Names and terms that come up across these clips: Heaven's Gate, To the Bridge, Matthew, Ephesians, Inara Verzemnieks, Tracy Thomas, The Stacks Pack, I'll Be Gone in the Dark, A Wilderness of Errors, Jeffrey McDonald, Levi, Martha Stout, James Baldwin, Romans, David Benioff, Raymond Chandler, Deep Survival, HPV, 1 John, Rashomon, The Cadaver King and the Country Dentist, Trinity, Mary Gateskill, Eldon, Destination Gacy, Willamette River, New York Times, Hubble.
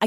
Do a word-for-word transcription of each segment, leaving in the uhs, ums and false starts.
I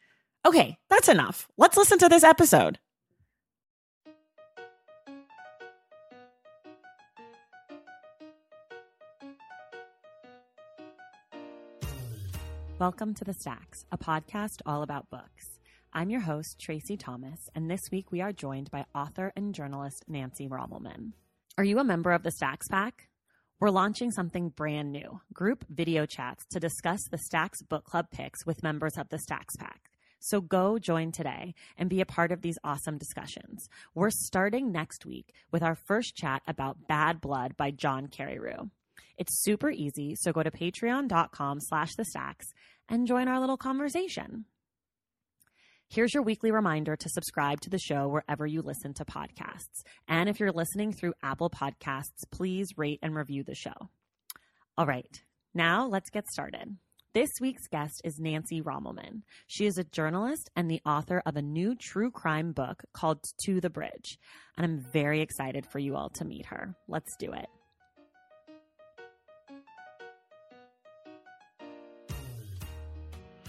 Okay, that's enough. Let's listen to this episode. Welcome to The Stacks, a podcast all about books. I'm your host, Tracy Thomas, and this week we are joined by author and journalist Nancy Rommelmann. Are you a member of The Stacks Pack? We're launching something brand new, group video chats to discuss The Stacks book club picks with members of The Stacks Pack. So go join today and be a part of these awesome discussions. We're starting next week with our first chat about Bad Blood by John Carreyrou. It's super easy, so go to patreon dot com slash the stacks and join our little conversation. Here's your weekly reminder to subscribe to the show wherever you listen to podcasts. And if you're listening through Apple Podcasts, please rate and review the show. All right, now let's get started. This week's guest is Nancy Rommelmann. She is a journalist and the author of a new true crime book called To the Bridge. And I'm very excited for you all to meet her. Let's do it.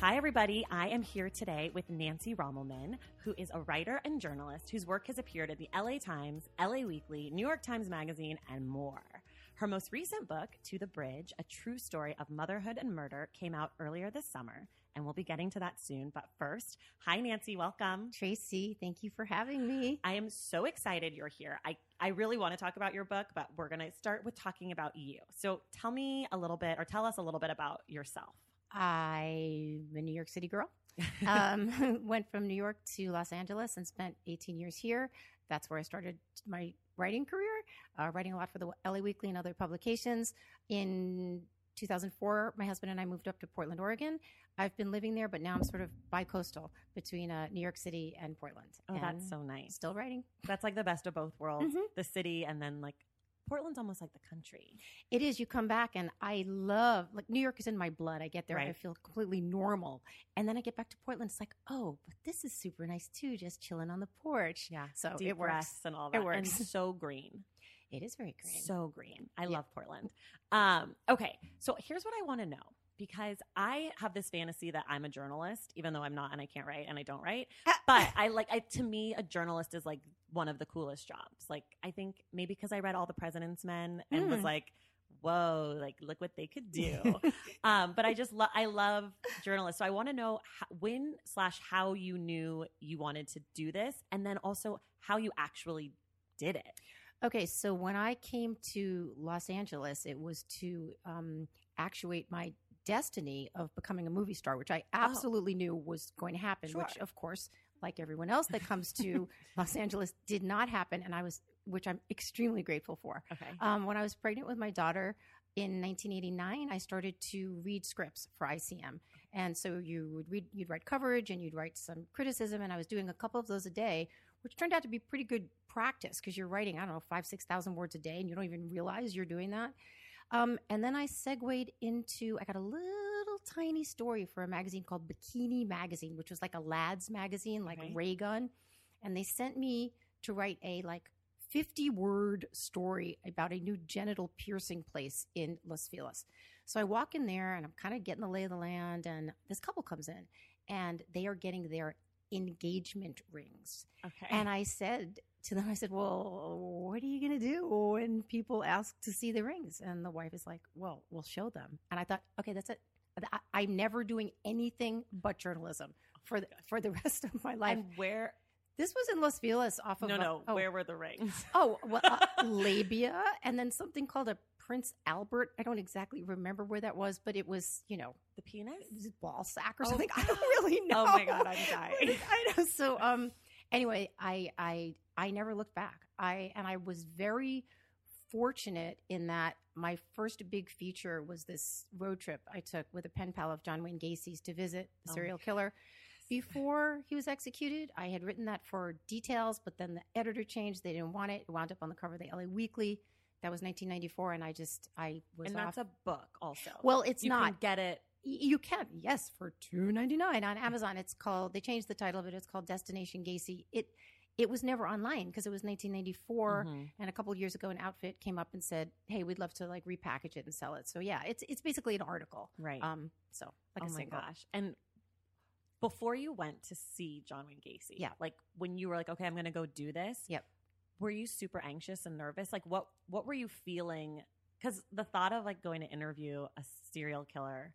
Hi, everybody. I am here today with Nancy Rommelmann, who is a writer and journalist whose work has appeared in the L A Times, L A Weekly, New York Times Magazine, and more. Her most recent book, To the Bridge, A True Story of Motherhood and Murder, came out earlier this summer, and we'll be getting to that soon. But first, hi, Nancy. Welcome. Tracy, thank you for having me. I am so excited you're here. I, I really want to talk about your book, but we're going to start with talking about you. So tell me a little bit, or tell us a little bit about yourself. I'm a New York City girl. Um, went from New York to Los Angeles and spent eighteen years here. That's where I started my writing career, uh, writing a lot for the L A Weekly and other publications. In two thousand four, my husband and I moved up to Portland, Oregon. I've been living there, but now I'm sort of bi-coastal between uh, New York City and Portland. Oh, and that's so nice. Still writing. That's like the best of both worlds, mm-hmm. The city and then like Portland's almost like the country. It is. You come back and I love, like New York is in my blood. I get there right. And I feel completely normal. And then I get back to Portland. It's like, oh, but this is super nice too. Just chilling on the porch. Yeah. So deep it works. And all that. It works. And so green. It is very green. So green. I yeah. love Portland. Um, okay. So here's what I want to know, because I have this fantasy that I'm a journalist, even though I'm not, and I can't write and I don't write. But I like, I, to me, a journalist is like one of the coolest jobs. Like, I think maybe because I read All the President's Men and mm. was like, whoa, like, look what they could do. um, but I just love, I love journalists. So I want to know how, when slash how you knew you wanted to do this, and then also how you actually did it. Okay. So when I came to Los Angeles, it was to um, actuate my destiny of becoming a movie star, which I absolutely oh. knew was going to happen, sure. which of course, like everyone else that comes to Los Angeles, did not happen. And I was, which I'm extremely grateful for. Okay. Um, when I was pregnant with my daughter in nineteen eighty-nine, I started to read scripts for I C M. And so you would read, you'd write coverage and you'd write some criticism. And I was doing a couple of those a day, which turned out to be pretty good practice because you're writing, I don't know, five, six thousand words a day and you don't even realize you're doing that. Um, and then I segued into, I got a little tiny story for a magazine called Bikini Magazine, which was like a lads magazine, like right. Ray Gun. And they sent me to write a like fifty word story about a new genital piercing place in Los Feliz. So I walk in there and I'm kind of getting the lay of the land, and this couple comes in and they are getting their engagement rings. Okay. And I said to them, I said, well, what are you going to do when people ask to see the rings? And the wife is like, well, we'll show them. And I thought, okay, that's it. I, I'm never doing anything but journalism for the, for the rest of my life. And where? This was in Los Feliz off of... No, no. A, oh, where were the rings? Oh, well, uh, labia, and then something called a Prince Albert. I don't exactly remember where that was, but it was, you know... The penis? Ball sack or oh, something. God. I don't really know. Oh, my God. I'm dying. I know. So, um, anyway, I, I, I never looked back. I And I was very fortunate in that my first big feature was this road trip I took with a pen pal of John Wayne Gacy's to visit the serial oh killer. Before he was executed, I had written that for details, but then the editor changed. They didn't want it. It wound up on the cover of the L A Weekly. That was nineteen ninety-four, and I just, I was And off. That's a book also. Well, it's you not. You can get it. You can, yes, for two ninety-nine on Amazon. It's called, they changed the title of it. It's called Destination Gacy. It it was never online because it was nineteen ninety-four, mm-hmm. and a couple of years ago, an outfit came up and said, hey, we'd love to like repackage it and sell it. So, yeah, it's it's basically an article. Right. Um. So, like oh a single. Oh, my gosh. And before you went to see John Wayne Gacy, yeah. like when you were like, okay, I'm going to go do this, yep. were you super anxious and nervous? Like what, what were you feeling? Because the thought of like going to interview a serial killer.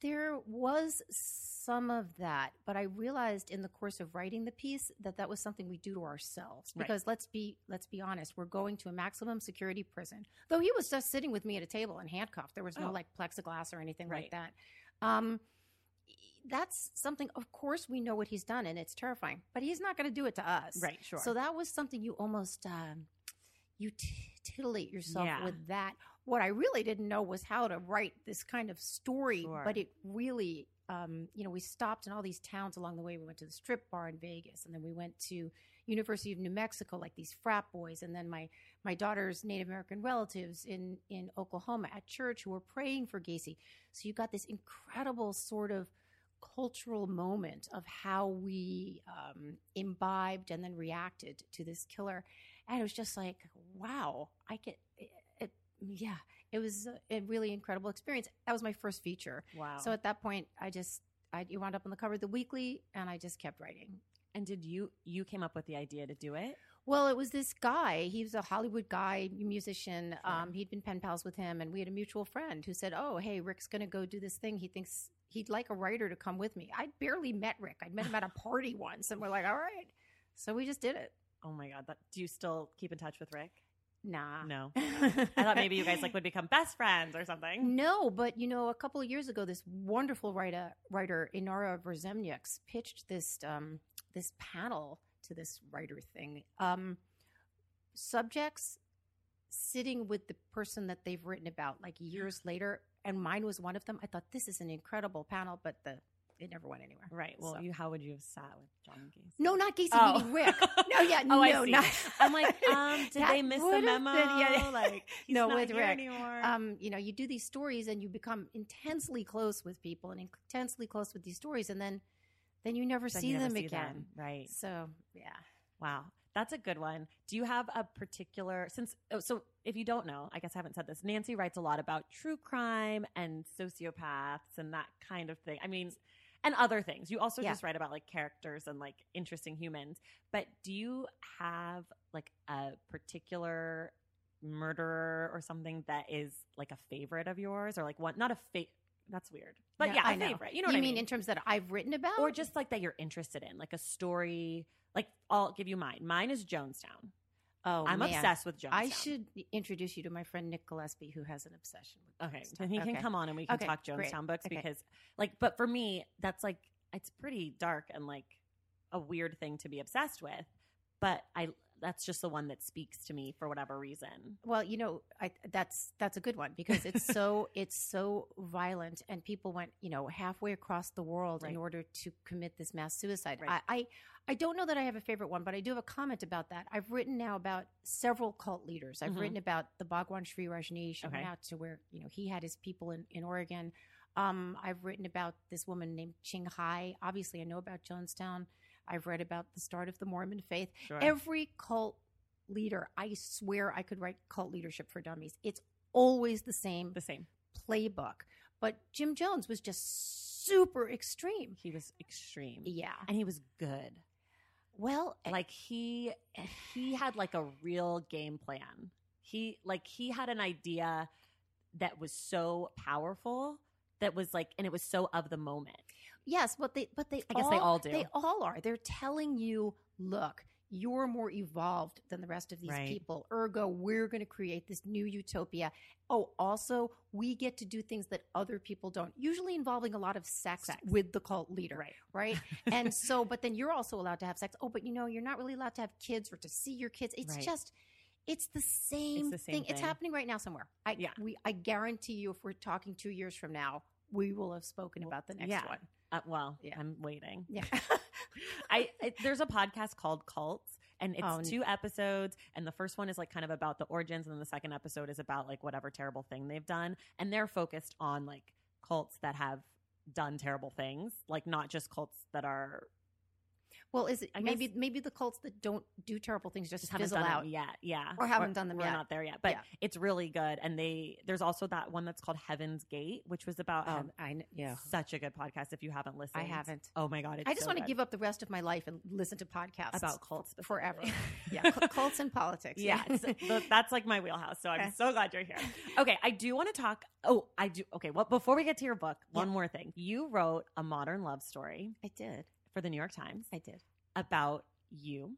There was some of that, but I realized in the course of writing the piece that that was something we do to ourselves. Because right. let's be let's be honest, we're going to a maximum security prison. Though he was just sitting with me at a table and handcuffed. There was no oh. like plexiglass or anything right. like that. Um That's something, of course, we know what he's done, and it's terrifying. But he's not going to do it to us. Right, sure. So that was something you almost, um, you t- titillate yourself yeah. with that. What I really didn't know was how to write this kind of story. Sure. But it really, um, you know, we stopped in all these towns along the way. We went to the strip bar in Vegas, and then we went to University of New Mexico, like these frat boys. And then my, my daughter's Native American relatives in, in Oklahoma at church who were praying for Gacy. So you got this incredible sort of cultural moment of how we um, imbibed and then reacted to this killer. And it was just like, wow, I get it, it, yeah, it was a really incredible experience. That was my first feature. Wow. So at that point, I just, I you wound up on the cover of the Weekly, and I just kept writing. And did you, you came up with the idea to do it? Well, it was this guy. He was a Hollywood guy, musician. Yeah. Um, he'd been pen pals with him, and we had a mutual friend who said, oh, hey, Rick's going to go do this thing. He thinks he'd like a writer to come with me. I'd barely met Rick. I'd met him at a party once, and we're like, all right. So we just did it. Oh, my God. That, do you still keep in touch with Rick? Nah. No. I thought maybe you guys like would become best friends or something. No, but, you know, a couple of years ago, this wonderful writer, writer Inara Verzemnieks, pitched this um, this panel to this writer thing. Um, subjects sitting with the person that they've written about, like years later, and mine was one of them. I thought, this is an incredible panel, but the it never went anywhere. Right. Well, so. you, how would you have sat with John Gacy? No, not Gacy, oh. meaning Rick. No, yeah, no, oh, I see. Not. I'm like, um, did they miss the memo? Been, yeah. Like, he's no, not with here Rick. Anymore. Um, you know, you do these stories and you become intensely close with people and intensely close with these stories, and then, then you never then see you never them see again. Them. Right. So, yeah. Wow. That's a good one. Do you have a particular, since, oh, so if you don't know, I guess I haven't said this, Nancy writes a lot about true crime and sociopaths and that kind of thing. I mean, and other things. You also yeah. just write about like characters and like interesting humans. But do you have like a particular murderer or something that is like a favorite of yours or like one, not a favorite. That's weird. But no, yeah, I a know. Favorite. You know you what I mean? You mean in terms that I've written about? Or just like that you're interested in, like a story. Like, I'll give you mine. Mine is Jonestown. Oh, I'm man. obsessed with Jonestown. I should introduce you to my friend Nick Gillespie, who has an obsession with Jonestown. Okay, then he okay. can come on and we can okay, talk Jonestown great. books okay. because, like, but for me, that's like, it's pretty dark and like a weird thing to be obsessed with. But I... That's just the one that speaks to me for whatever reason. Well, you know, I, that's that's a good one because it's so it's so violent, and people went, you know, halfway across the world right. in order to commit this mass suicide. Right. I, I I don't know that I have a favorite one, but I do have a comment about that. I've written now about several cult leaders. I've mm-hmm. written about the Bhagwan Shree Rajneesh, okay. now to where you know he had his people in in Oregon. Um, I've written about this woman named Ching Hai. Obviously, I know about Jonestown. I've read about the start of the Mormon faith. Sure. Every cult leader, I swear I could write Cult Leadership for Dummies. It's always the same, the same playbook. But Jim Jones was just super extreme. He was extreme. Yeah. And he was good. Well, like he he had like a real game plan. He like he had an idea that was so powerful that was like, and it was so of the moment. Yes, but they but they I guess all, they all do. They all are. They're telling you, look, you're more evolved than the rest of these right. people. Ergo, we're going to create this new utopia. Oh, also, we get to do things that other people don't, usually involving a lot of sex, sex. with the cult leader, right? right? And so, but then you're also allowed to have sex. Oh, but you know, you're not really allowed to have kids or to see your kids. It's right. just, it's the same, it's the same thing. thing. It's happening right now somewhere. I, yeah. we, I guarantee you if we're talking two years from now, we will have spoken well, about the next yeah. one. Uh, well, yeah. I'm waiting. Yeah, I, I there's a podcast called Cults, and it's oh, two episodes, and the first one is like kind of about the origins, and then the second episode is about like whatever terrible thing they've done, and they're focused on like cults that have done terrible things, like not just cults that are. Well, is it I maybe guess, maybe the cults that don't do terrible things just, just haven't done out them yet, yeah, or haven't or, done them we're yet? We're not there yet, but yeah. it's really good. And they there's also that one that's called Heaven's Gate, which was about um, um I yeah such a good podcast. If you haven't listened, I haven't. Oh my god, it's I just so want to give up the rest of my life and listen to podcasts about cults forever. yeah, cults and politics. Yeah, yeah it's, that's like my wheelhouse. So I'm so glad you're here. Okay, I do want to talk. Oh, I do. Okay, well, before we get to your book, yeah. one more thing. You wrote a modern love story. I did. For the New York Times. I did. About you,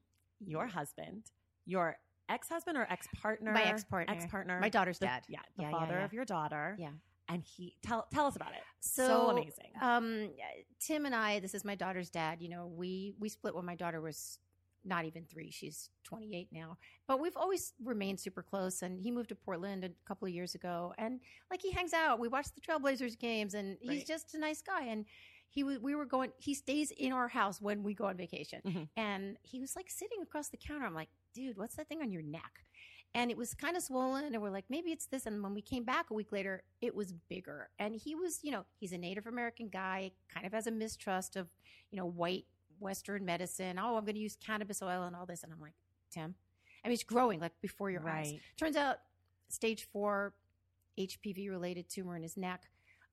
your husband, your ex-husband or ex-partner? My ex-partner. Ex-partner. My daughter's the, dad. Yeah. The yeah, father yeah, yeah. of your daughter. Yeah. And he, tell tell us about it. So, so amazing. Um, Tim and I, this is my daughter's dad. You know, we, we split when my daughter was not even three. She's twenty-eight now. But we've always remained super close. And he moved to Portland a couple of years ago. And like he hangs out. We watch the Trailblazers games. And he's right. just a nice guy. And He we were going. He stays in our house when we go on vacation, mm-hmm. and he was like sitting across the counter. I'm like, dude, what's that thing on your neck? And it was kind of swollen, and we're like, maybe it's this. And when we came back a week later, it was bigger. And he was, you know, he's a Native American guy, kind of has a mistrust of, you know, white Western medicine. Oh, I'm going to use cannabis oil and all this. And I'm like, Tim, I mean, it's growing like before your right. eyes. Turns out, stage four H P V related tumor in his neck,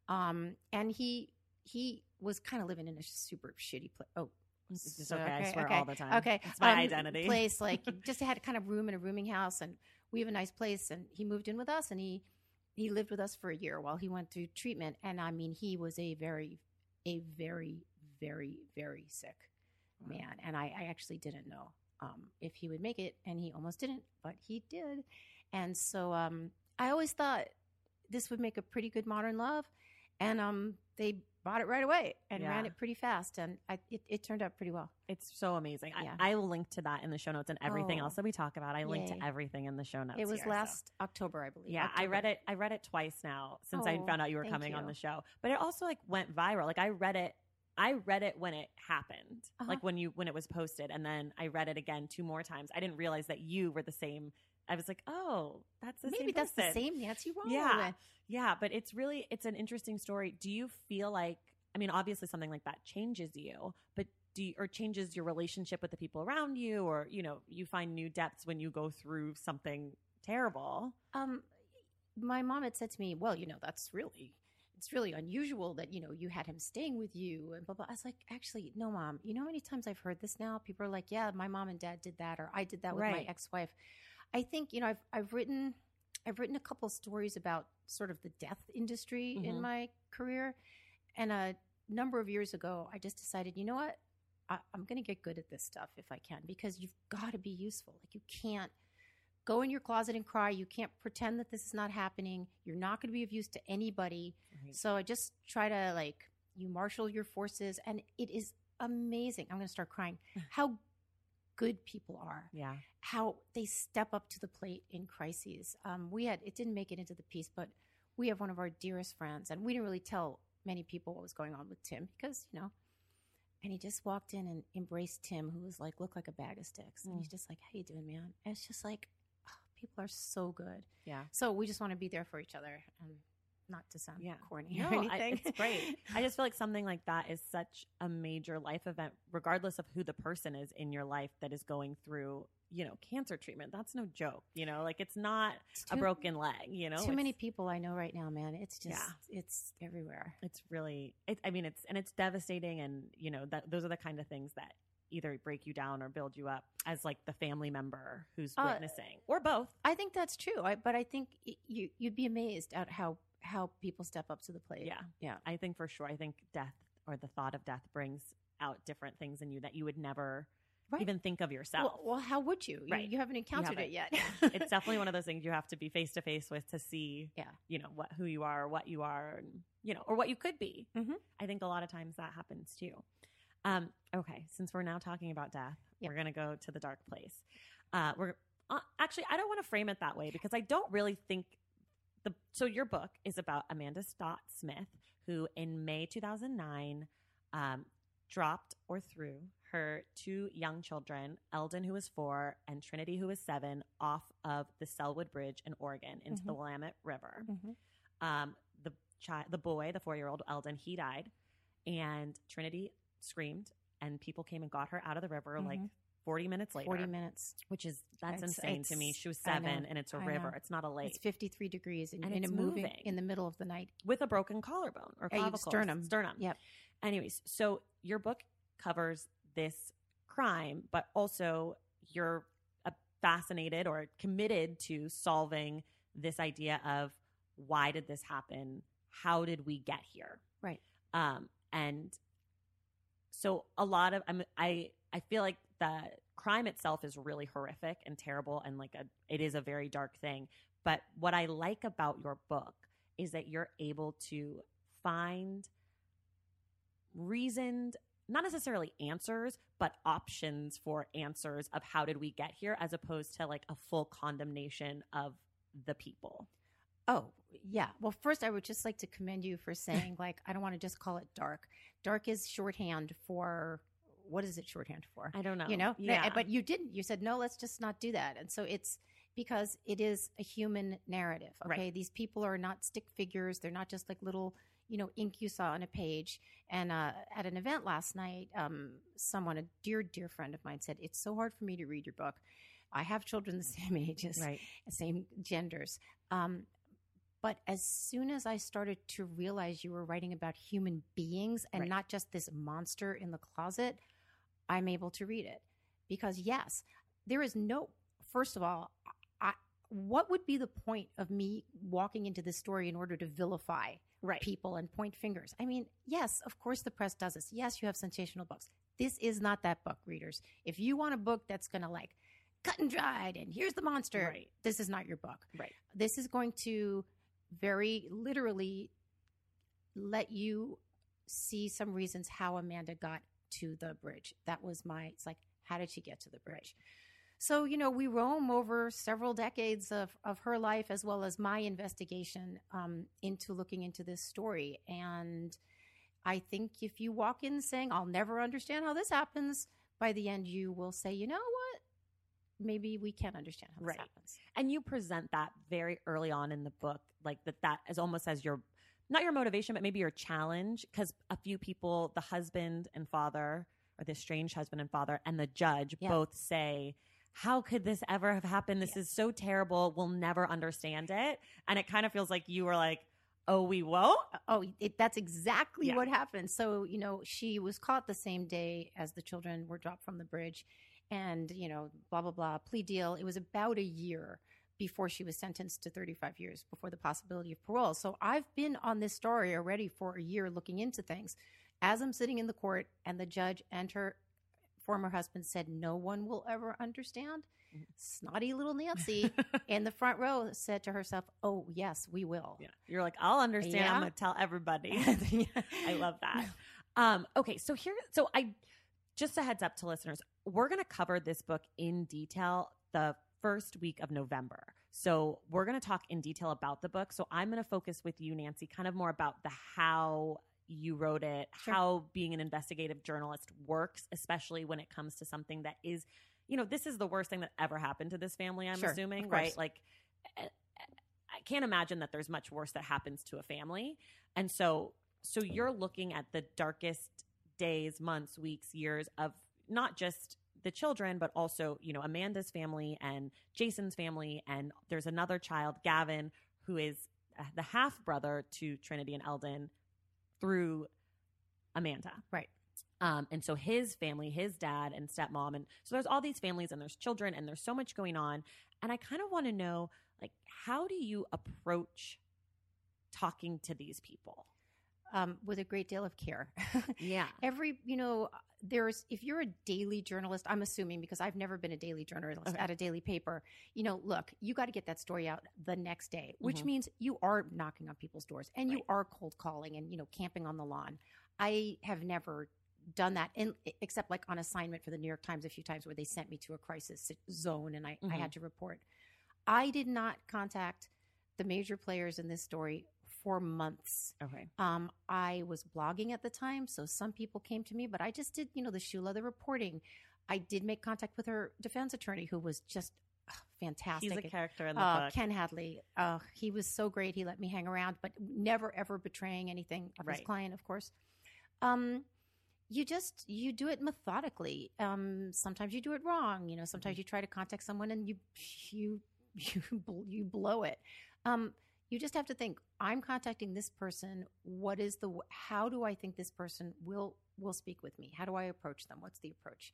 um, and he he. was kind of living in a super shitty place. Oh, it's just okay. okay. I swear okay. all the time. Okay. It's my um, identity. Place like just had a kind of room in a rooming house, and we have a nice place, and he moved in with us, and he, he lived with us for a year while he went through treatment. And I mean, he was a very, a very, very, very sick wow. man. And I, I actually didn't know um, if he would make it, and he almost didn't, but he did. And so um, I always thought this would make a pretty good modern love. And um, they bought it right away and yeah. ran it pretty fast. And I, it, it turned out pretty well. It's so amazing. Yeah. I, I will link to that in the show notes and everything oh, else that we talk about. I link yay. to everything in the show notes. It was here, last so. October, I believe. Yeah, October. I read it. I read it twice now since oh, I found out you were coming you. on the show. But it also like went viral. Like I read it. I read it when it happened, uh-huh. like when you when it was posted, and then I read it again two more times. I didn't realize that you were the same. I was like, oh, that's the Maybe same Maybe that's person. the same Nancy Rommelmann. Yeah. yeah, but it's really, it's an interesting story. Do you feel like, I mean, obviously something like that changes you, but do you, or changes your relationship with the people around you, or, you know, you find new depths when you go through something terrible? Um, my mom had said to me, well, you know, that's really, it's really unusual that, you know, you had him staying with you and blah, blah. I was like, actually, no, Mom. You know how many times I've heard this now? People are like, yeah, my mom and dad did that, or I did that with right. my ex-wife. I think, you know, I've I've written I've written a couple stories about sort of the death industry mm-hmm. in my career. And a number of years ago, I just decided, you know what, I, I'm going to get good at this stuff if I can, because you've got to be useful. Like you can't go in your closet and cry. You can't pretend that this is not happening. You're not going to be of use to anybody. Right. So I just try to like you marshal your forces, and it is amazing. I'm going to start crying. How good people are, yeah. how they step up to the plate in crises. Um, we had, it didn't make it into the piece, but we have one of our dearest friends, and we didn't really tell many people what was going on with Tim because, you know, and he just walked in and embraced Tim, who was like, looked like a bag of sticks. Mm. And he's just like, how you doing, man? And it's just like, oh, people are so good. Yeah. So we just want to be there for each other, and not to sound yeah. corny no, or anything. I, it's great. I just feel like something like that is such a major life event, regardless of who the person is in your life that is going through, you know, cancer treatment. That's no joke. You know, like it's not it's too, a broken leg, you know, too many people I know right now, man. It's just, yeah. it's everywhere. It's really, it, I mean, it's, and it's devastating. And you know, that those are the kind of things that either break you down or build you up as like the family member who's uh, witnessing, or both. I think that's true. I, but I think you, you'd be amazed at how, how people step up to the plate. Yeah. Yeah. I think for sure. I think death, or the thought of death, brings out different things in you that you would never right. even think of yourself. Well, well how would you? Right. You, you haven't encountered you haven't. it yet. It's definitely one of those things you have to be face to face with to see, yeah. you know, what, who you are, what you are, and, you know, or what you could be. Mm-hmm. I think a lot of times that happens too. Um, okay. Since we're now talking about death, yep. we're going to go to the dark place. Uh, we're uh, actually, I don't want to frame it that way, because I don't really think the, so your book is about Amanda Stott-Smith, who in May two thousand nine, um, dropped or threw her two young children, Eldon, who was four, and Trinity, who was seven, off of the Selwood Bridge in Oregon into mm-hmm. the Willamette River. Mm-hmm. Um, the chi- the boy, the four-year-old Eldon, he died, and Trinity screamed, and people came and got her out of the river mm-hmm. like forty minutes later. forty minutes. Which is, that's it's, insane it's, to me. She was seven, and it's a I river. Know. It's not a lake. It's fifty-three degrees, and, and it's moving in the middle of the night. With a broken collarbone or clavicle. Sternum. Sternum. Yep. Anyways, so your book covers this crime, but also you're uh, fascinated or committed to solving this idea of why did this happen? How did we get here? Right. Um, and so a lot of, I mean, I, I feel like the crime itself is really horrific and terrible, and like a, it is a very dark thing. But what I like about your book is that you're able to find reasoned, not necessarily answers, but options for answers of how did we get here, as opposed to like a full condemnation of the people. Oh, yeah. Well, first I would just like to commend you for saying like, I don't want to just call it dark. Dark is shorthand for, what is it shorthand for? I don't know. You know? Yeah. But you didn't. You said, no, let's just not do that. And so it's because it is a human narrative. Okay. Right. These people are not stick figures. They're not just like little, you know, ink you saw on a page. And uh, at an event last night, um, someone, a dear, dear friend of mine said, it's so hard for me to read your book. I have children the same ages, right. same genders. Um, but as soon as I started to realize you were writing about human beings and right. not just this monster in the closet, I'm able to read it. Because yes, there is no, first of all, I, what would be the point of me walking into this story in order to vilify right. people and point fingers? I mean, yes, of course the press does this. Yes, you have sensational books. This is not that book, readers. If you want a book that's going to like cut and dried and here's the monster, right. this is not your book. Right. This is going to very literally let you see some reasons how Amanda got to the bridge. That was my, it's like, how did she get to the bridge? Right. So, you know, we roam over several decades of, of her life, as well as my investigation um, into looking into this story. And I think if you walk in saying, I'll never understand how this happens, by the end you will say, you know what? Maybe we can't understand how right. this happens. And you present that very early on in the book, like that that is almost as your, not your motivation, but maybe your challenge, because a few people, the husband and father, or the estranged husband and father, and the judge yeah. both say, how could this ever have happened? This yeah. is so terrible. We'll never understand it. And it kind of feels like you were like, oh, we won't? Oh, it, that's exactly yeah. what happened. So, you know, she was caught the same day as the children were dropped from the bridge and, you know, blah, blah, blah, plea deal. It was about a year before she was sentenced to thirty-five years before the possibility of parole. So I've been on this story already for a year looking into things. As I'm sitting in the court and the judge and her former husband said, no one will ever understand. Mm-hmm. Snotty little Nancy in the front row said to herself, oh, yes, we will. Yeah. You're like, I'll understand. Yeah. I'm going to tell everybody. I love that. Um, okay. So here, so I, just a heads up to listeners, we're going to cover this book in detail the first week of November. So we're going to talk in detail about the book. So I'm going to focus with you, Nancy, kind of more about the how you wrote it, sure. how being an investigative journalist works, especially when it comes to something that is, you know, this is the worst thing that ever happened to this family, I'm sure, assuming, right? Like, I can't imagine that there's much worse that happens to a family. And so, so you're looking at the darkest days, months, weeks, years of not just the children, but also, you know, Amanda's family and Jason's family. And there's another child, Gavin, who is the half brother to Trinity and Eldon, through Amanda. Right. Um, and so his family, his dad and stepmom. And so there's all these families and there's children and there's so much going on. And I kind of want to know, like, how do you approach talking to these people? Um, with a great deal of care. Yeah. Every, you know, there's, if you're a daily journalist, I'm assuming, because I've never been a daily journalist okay. at a daily paper, you know, look, you got to get that story out the next day, which mm-hmm. means you are knocking on people's doors and right. you are cold calling and, you know, camping on the lawn. I have never done that in, except like on assignment for the New York Times a few times where they sent me to a crisis zone and I, mm-hmm. I had to report. I did not contact the major players in this story for months. Okay. Um, I was blogging at the time, so some people came to me, but I just did, you know, the shoe leather reporting. I did make contact with her defense attorney, who was just uh, fantastic. He's a character in the uh, book. Ken Hadley. Uh, he was so great. He let me hang around, but never, ever betraying anything of right. his client, of course. Um, you just, you do it methodically. Um, sometimes you do it wrong. You know, sometimes you try to contact someone and you, you, you, you blow it. Um, You just have to think, I'm contacting this person. What is the, how do I think this person will, will speak with me? How do I approach them? What's the approach?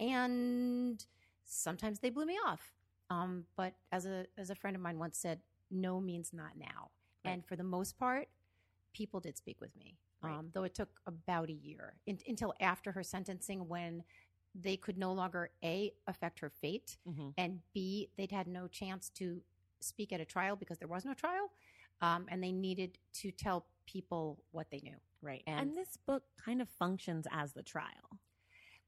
And sometimes they blew me off. Um, but as a, as a friend of mine once said, no means not now. Right. And for the most part, people did speak with me. Right. Um, though it took about a year in, until after her sentencing, when they could no longer A, affect her fate, mm-hmm. and B, they'd had no chance to speak at a trial because there was no trial, um, and they needed to tell people what they knew. Right. And, and this book kind of functions as the trial.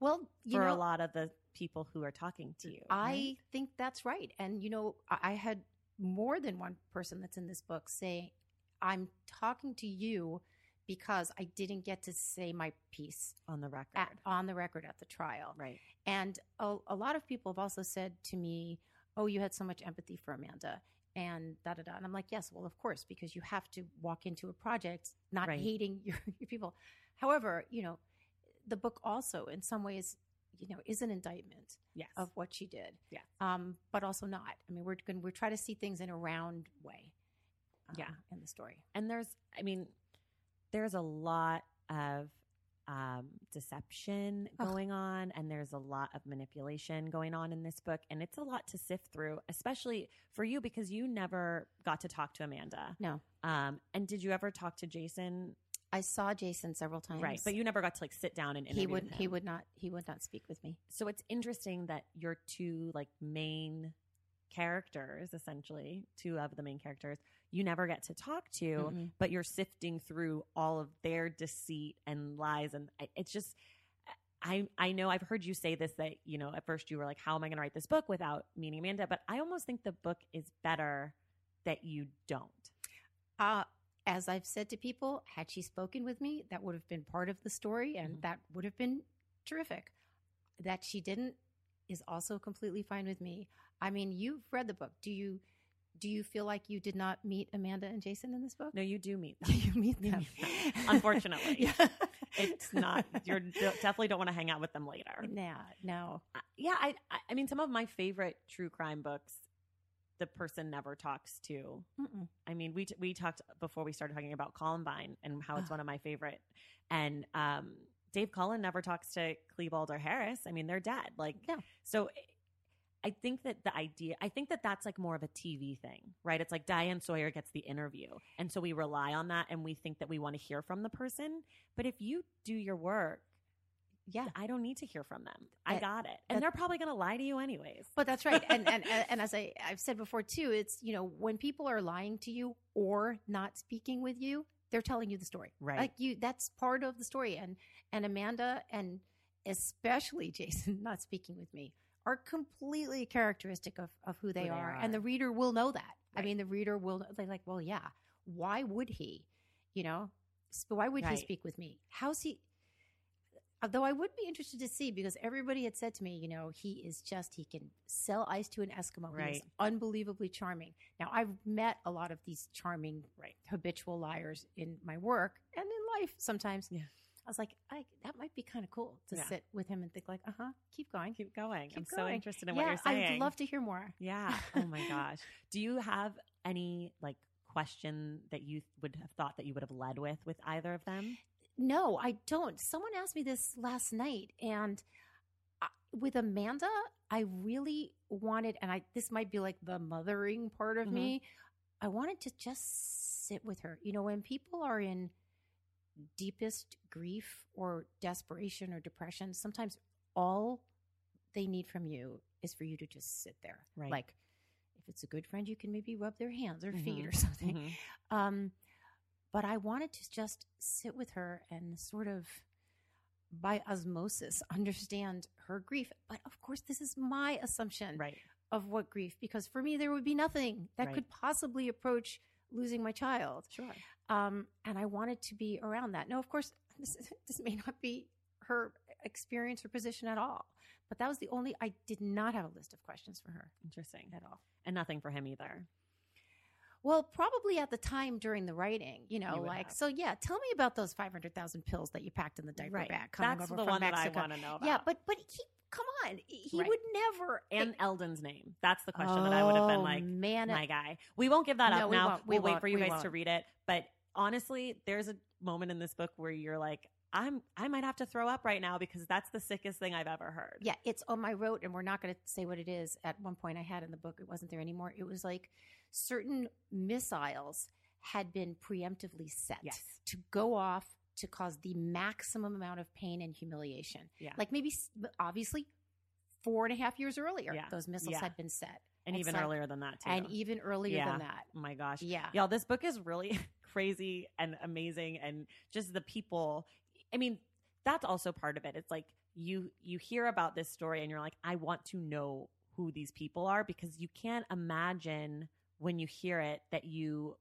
Well, you for know, a lot of the people who are talking to you. I right? think that's right. And, you know, I had more than one person that's in this book say, I'm talking to you because I didn't get to say my piece on the record, at, on the record at the trial. Right. And a, a lot of people have also said to me, oh, you had so much empathy for Amanda and da, da, da. And I'm like, yes, well, of course, because you have to walk into a project not right. hating your, your people. However, you know, the book also in some ways, you know, is an indictment yes. of what she did. Yeah. Um, but also not. I mean, we're going we're trying to see things in a round way. Um, yeah. In the story. And there's, I mean, there's a lot of um, deception going oh. on, and there's a lot of manipulation going on in this book, and it's a lot to sift through, especially for you because you never got to talk to Amanda. No. Um, and did you ever talk to Jason? I saw Jason several times. Right, but you never got to like sit down and interview. He would him. he would not he would not speak with me. So it's interesting that your two like main characters, essentially two of the main characters, you never get to talk to, mm-hmm. but you're sifting through all of their deceit and lies. And it's just, I, I know I've heard you say this, that, you know, at first you were like, how am I going to write this book without meeting Amanda? But I almost think the book is better that you don't. Uh, as I've said to people, had she spoken with me, that would have been part of the story. And mm-hmm. that would have been terrific. That she didn't is also completely fine with me. I mean, you've read the book. Do you, Do you feel like you did not meet Amanda and Jason in this book? No, you do meet them. You meet them. You meet them. Unfortunately. Yeah. It's not, you definitely don't want to hang out with them later. Nah, no. Uh, yeah, I I mean, some of my favorite true crime books, the person never talks to. Mm-mm. I mean, we t- we talked before we started talking about Columbine and how it's oh. one of my favorite. And um, Dave Cullen never talks to Klebold or Harris. I mean, they're dead. Like, yeah. So I think that the idea, I think that that's like more of a T V thing, right? It's like Diane Sawyer gets the interview. And so we rely on that and we think that we want to hear from the person. But if you do your work, yeah, I don't need to hear from them. I got it. And they're probably going to lie to you anyways. But that's right. And, and, and as I, I've said before too, it's, you know, when people are lying to you or not speaking with you, they're telling you the story. Right. Like you, that's part of the story. And, and Amanda and especially Jason not speaking with me are completely characteristic of, of who they, who they are. are. And the reader will know that. Right. I mean, the reader will, they're like, well, yeah, why would he, you know, why would right. he speak with me? How's he, although I would be interested to see, because everybody had said to me, you know, he is just, he can sell ice to an Eskimo. Right. He's unbelievably charming. Now I've met a lot of these charming, right. habitual liars in my work and in life sometimes. Yeah. I was like, I, that might be kind of cool to yeah. sit with him and think like, uh-huh, keep going. Keep going. Keep I'm going. so interested in yeah, what you're saying. I'd love to hear more. Yeah. Oh, my gosh. Do you have any, like, question that you would have thought that you would have led with with either of them? No, I don't. Someone asked me this last night, and I, with Amanda, I really wanted, and I this might be like the mothering part of mm-hmm. me, I wanted to just sit with her. You know, when people are in deepest grief or desperation or depression, sometimes all they need from you is for you to just sit there. Right. Like, if it's a good friend, you can maybe rub their hands or mm-hmm. feet or something. Mm-hmm. Um, but I wanted to just sit with her and sort of by osmosis understand her grief. But of course, this is my assumption right. of what grief, because for me, there would be nothing that right. could possibly approach losing my child. Sure. Um, and I wanted to be around that. Now, of course, this, this may not be her experience or position at all, but that was the only, I did not have a list of questions for her. Interesting. At all. And nothing for him either. Well, probably at the time during the writing, you know, you like, have. So yeah, tell me about those five hundred thousand pills that you packed in the diaper right. bag coming That's over the from one Mexico. That I want to know about. Yeah, but, but he, come on, he right. would never. And it, Eldon's name. That's the question oh, that I would have been like, man, my guy. We won't give that no, up we now. Won't, we'll we wait for you guys won't. to read it. But honestly, there's a moment in this book where you're like, I'm, I might have to throw up right now because that's the sickest thing I've ever heard. Yeah, it's on my road, and we're not going to say what it is. At one point I had in the book, it wasn't there anymore. It was like certain missiles had been preemptively set yes. to go off to cause the maximum amount of pain and humiliation. Yeah. Like maybe, obviously, four and a half years earlier, yeah. those missiles yeah. had been set. And it's even like, earlier than that, too. And even earlier yeah. than that. Oh, my gosh. Yeah. Y'all, this book is really crazy and amazing, and just the people – I mean, that's also part of it. It's like you you hear about this story and you're like, I want to know who these people are, because you can't imagine when you hear it that you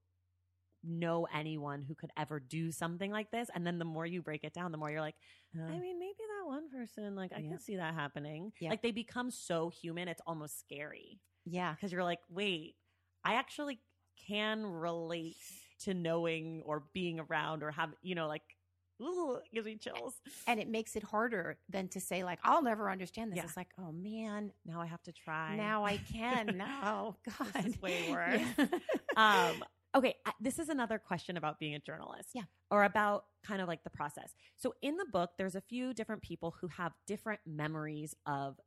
know anyone who could ever do something like this. And then the more you break it down, the more you're like, uh, I mean, maybe that one person, like, yeah. I can see that happening. Yeah. Like, they become so human, it's almost scary. Yeah. Because you're like, wait, I actually can relate to knowing or being around or have, you know, like, ooh, it gives me chills. And it makes it harder than to say, like, I'll never understand this. Yeah. It's like, oh, man. Now I have to try. Now I can. Now. God. This is way worse. Yeah. um, okay. I, this is another question about being a journalist. Yeah. Or about kind of like the process. So in the book, there's a few different people who have different memories of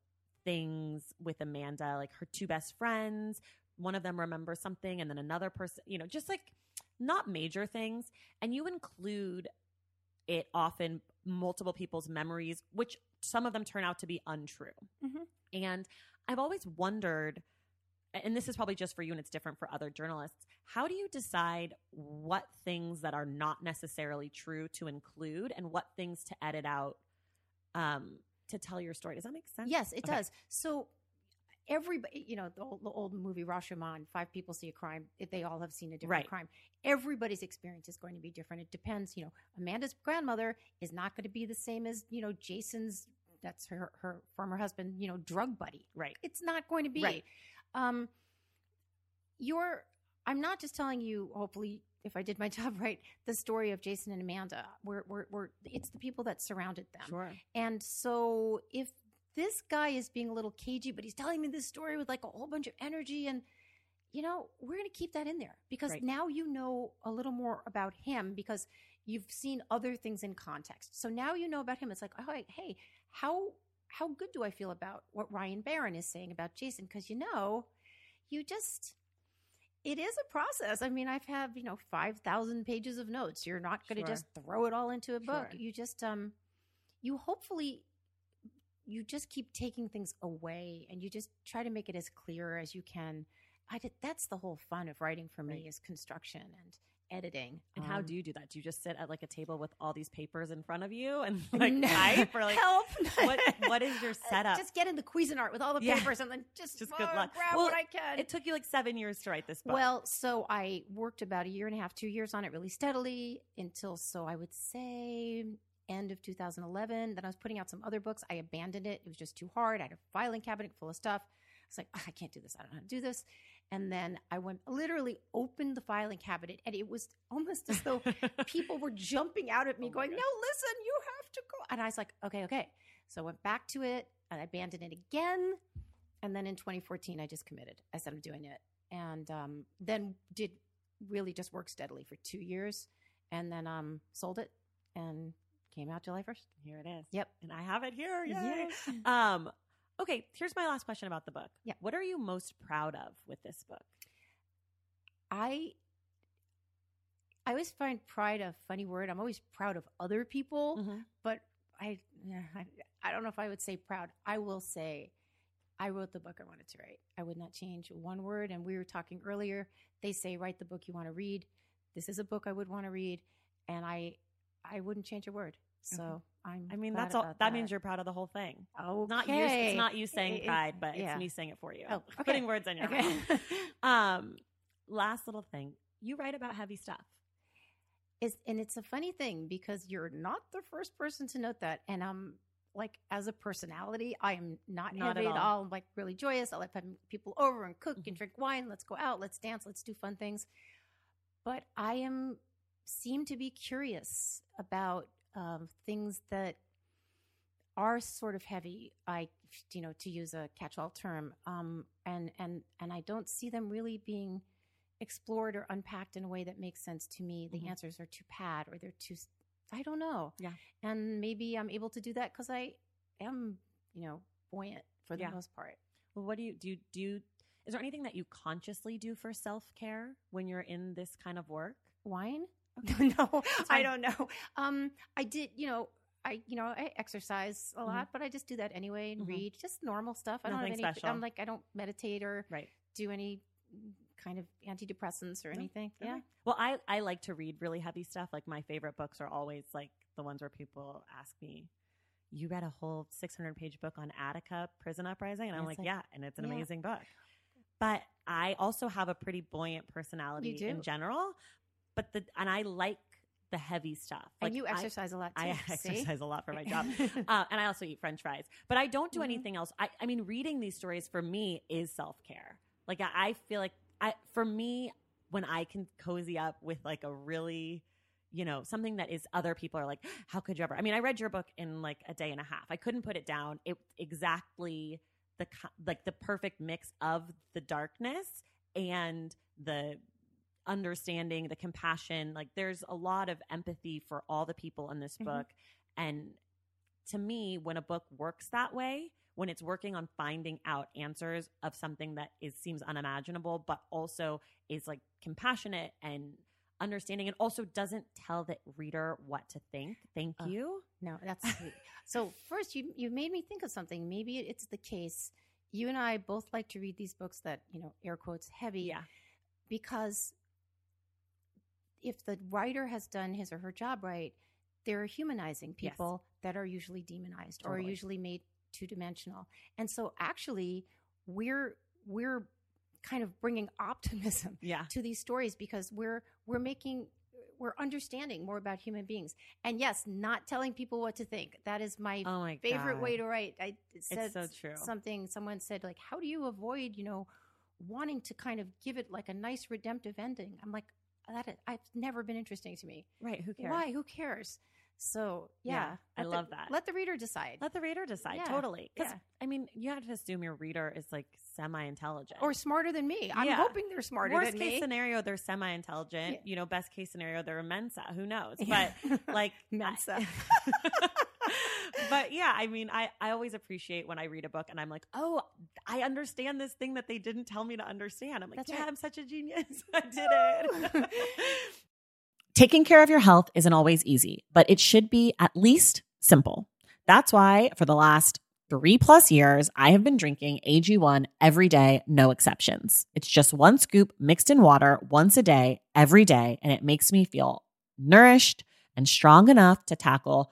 things with Amanda, like her two best friends. One of them remembers something, and then another person, you know, just like not major things. And you include it often multiple people's memories, which some of them turn out to be untrue. Mm-hmm. And I've always wondered, and this is probably just for you and it's different for other journalists, how do you decide what things that are not necessarily true to include and what things to edit out um, to tell your story? Does that make sense? Yes, it okay. does. So everybody, you know, the old, the old movie Rashomon, five people see a crime, they all have seen a different right. crime. Everybody's experience is going to be different. It depends, you know, Amanda's grandmother is not going to be the same as, you know, Jason's, that's her, her former husband, you know, drug buddy. Right. It's not going to be. Right. Um, you're, I'm not just telling you, hopefully, if I did my job right, the story of Jason and Amanda. We're, we're, we're, it's the people that surrounded them. Sure. And so if this guy is being a little cagey, but he's telling me this story with like a whole bunch of energy. And, you know, we're going to keep that in there because right. now you know a little more about him because you've seen other things in context. So now you know about him. It's like, oh, hey, how how good do I feel about what Ryan Barron is saying about Jason? Because, you know, you just – it is a process. I mean, I've had, you know, five thousand pages of notes. You're not going to sure. just throw it all into a book. Sure. You just um, – you hopefully – you just keep taking things away and you just try to make it as clear as you can. I did, that's the whole fun of writing for me right. is construction and editing. And um, how do you do that? Do you just sit at like a table with all these papers in front of you and like no. type or like help? What, what is your setup? Just get in the Cuisinart with all the yeah. papers and then just, just good luck. grab well, what I can. It took you like seven years to write this book. Well, so I worked about a year and a half, two years on it really steadily until, so I would say – end of two thousand eleven. Then I was putting out some other books. I abandoned it. It was just too hard. I had a filing cabinet full of stuff. I was like, oh, I can't do this. I don't know how to do this. And then I went literally opened the filing cabinet, and it was almost as though people were jumping out at me oh going, no, listen, you have to go. And I was like, okay, okay. So I went back to it and I abandoned it again. And then in twenty fourteen, I just committed. I said, I'm doing it. And um, then did really just work steadily for two years and then um, sold it. and came out July first. Here it is. Yep. And I have it here. Yay. Yay. Um, okay. Here's my last question about the book. Yeah. What are you most proud of with this book? I, I always find pride a funny word. I'm always proud of other people, mm-hmm. but I, I, I don't know if I would say proud. I will say I wrote the book I wanted to write. I would not change one word. And we were talking earlier. They say, write the book you want to read. This is a book I would want to read. And I, I wouldn't change a word. So mm-hmm. I'm, I mean, that's all, that, that means you're proud of the whole thing. Oh, okay. Not you, it's not you saying it, pride, but yeah. It's me saying it for you. Oh, okay. Putting words in your mouth. Okay. um, last little thing. You write about heavy stuff. It's, and it's a funny thing because you're not the first person to note that. And I'm like, as a personality, I am not, not heavy at all. at all. I'm like really joyous. I like having people over and cook mm-hmm. and drink wine. Let's go out. Let's dance. Let's do fun things. But I am seem to be curious about um, things that are sort of heavy. I, you know, to use a catch-all term, um, and and and I don't see them really being explored or unpacked in a way that makes sense to me. The mm-hmm. answers are too pat, or they're too, I don't know. Yeah. And maybe I'm able to do that because I am, you know, buoyant for the yeah. most part. Well, what do you, do you, do you, is there anything that you consciously do for self-care when you're in this kind of work? Wine? Okay. No, I don't know. Um, I did, you know, I, you know, I exercise a mm-hmm. lot, but I just do that anyway and mm-hmm. read just normal stuff. I Nothing don't have any, special. I'm like, I don't meditate or right. do any kind of antidepressants or anything. No, yeah. Okay. Well, I, I like to read really heavy stuff. Like my favorite books are always like the ones where people ask me, you read a whole six hundred page book on Attica prison uprising. And, and I'm like, like, yeah. And it's an yeah. amazing book. But I also have a pretty buoyant personality in general, but the, and I like the heavy stuff. Like, and you exercise I, a lot too. I see? exercise a lot for my job. uh, and I also eat French fries, but I don't do mm-hmm. anything else. I, I mean, reading these stories for me is self-care. Like I, I feel like, I, for me, when I can cozy up with like a really, you know, something that is other people are like, how could you ever? I mean, I read your book in like a day and a half. I couldn't put it down. It exactly the like the perfect mix of the darkness and the understanding, the compassion. Like there's a lot of empathy for all the people in this mm-hmm. book. And to me, when a book works that way, when it's working on finding out answers of something that is seems unimaginable, but also is like compassionate and understanding, and also doesn't tell the reader what to think. Thank uh, you. No, that's so first you, you made me think of something. Maybe it's the case. You and I both like to read these books that, you know, air quotes heavy yeah. because if the writer has done his or her job right, they're humanizing people yes. that are usually demonized totally. or usually made two-dimensional. And so actually we're we're kind of bringing optimism yeah. to these stories because we're we're making we're understanding more about human beings. And yes, not telling people what to think. That is my, oh my favorite God. way to write. I said so true. something someone said like, how do you avoid, you know, wanting to kind of give it like a nice redemptive ending? I'm like, that is, I've never been interesting to me. Right, who cares? Why, who cares? So, yeah, yeah I love the, that. Let the reader decide. Let the reader decide. Yeah. Totally. Because, yeah. I mean, you have to assume your reader is like semi-intelligent. Or smarter than me. I'm yeah. hoping they're smarter Worst than me. Worst case scenario, they're semi-intelligent. Yeah. You know, best case scenario, they're a Mensa. Who knows? Yeah. But like Mensa. But yeah, I mean, I, I always appreciate when I read a book and I'm like, oh, I understand this thing that they didn't tell me to understand. I'm like, That's yeah, right. I'm such a genius. I did it. Taking care of your health isn't always easy, but it should be at least simple. That's why for the last three plus years, I have been drinking A G one every day, no exceptions. It's just one scoop mixed in water once a day, every day, and it makes me feel nourished and strong enough to tackle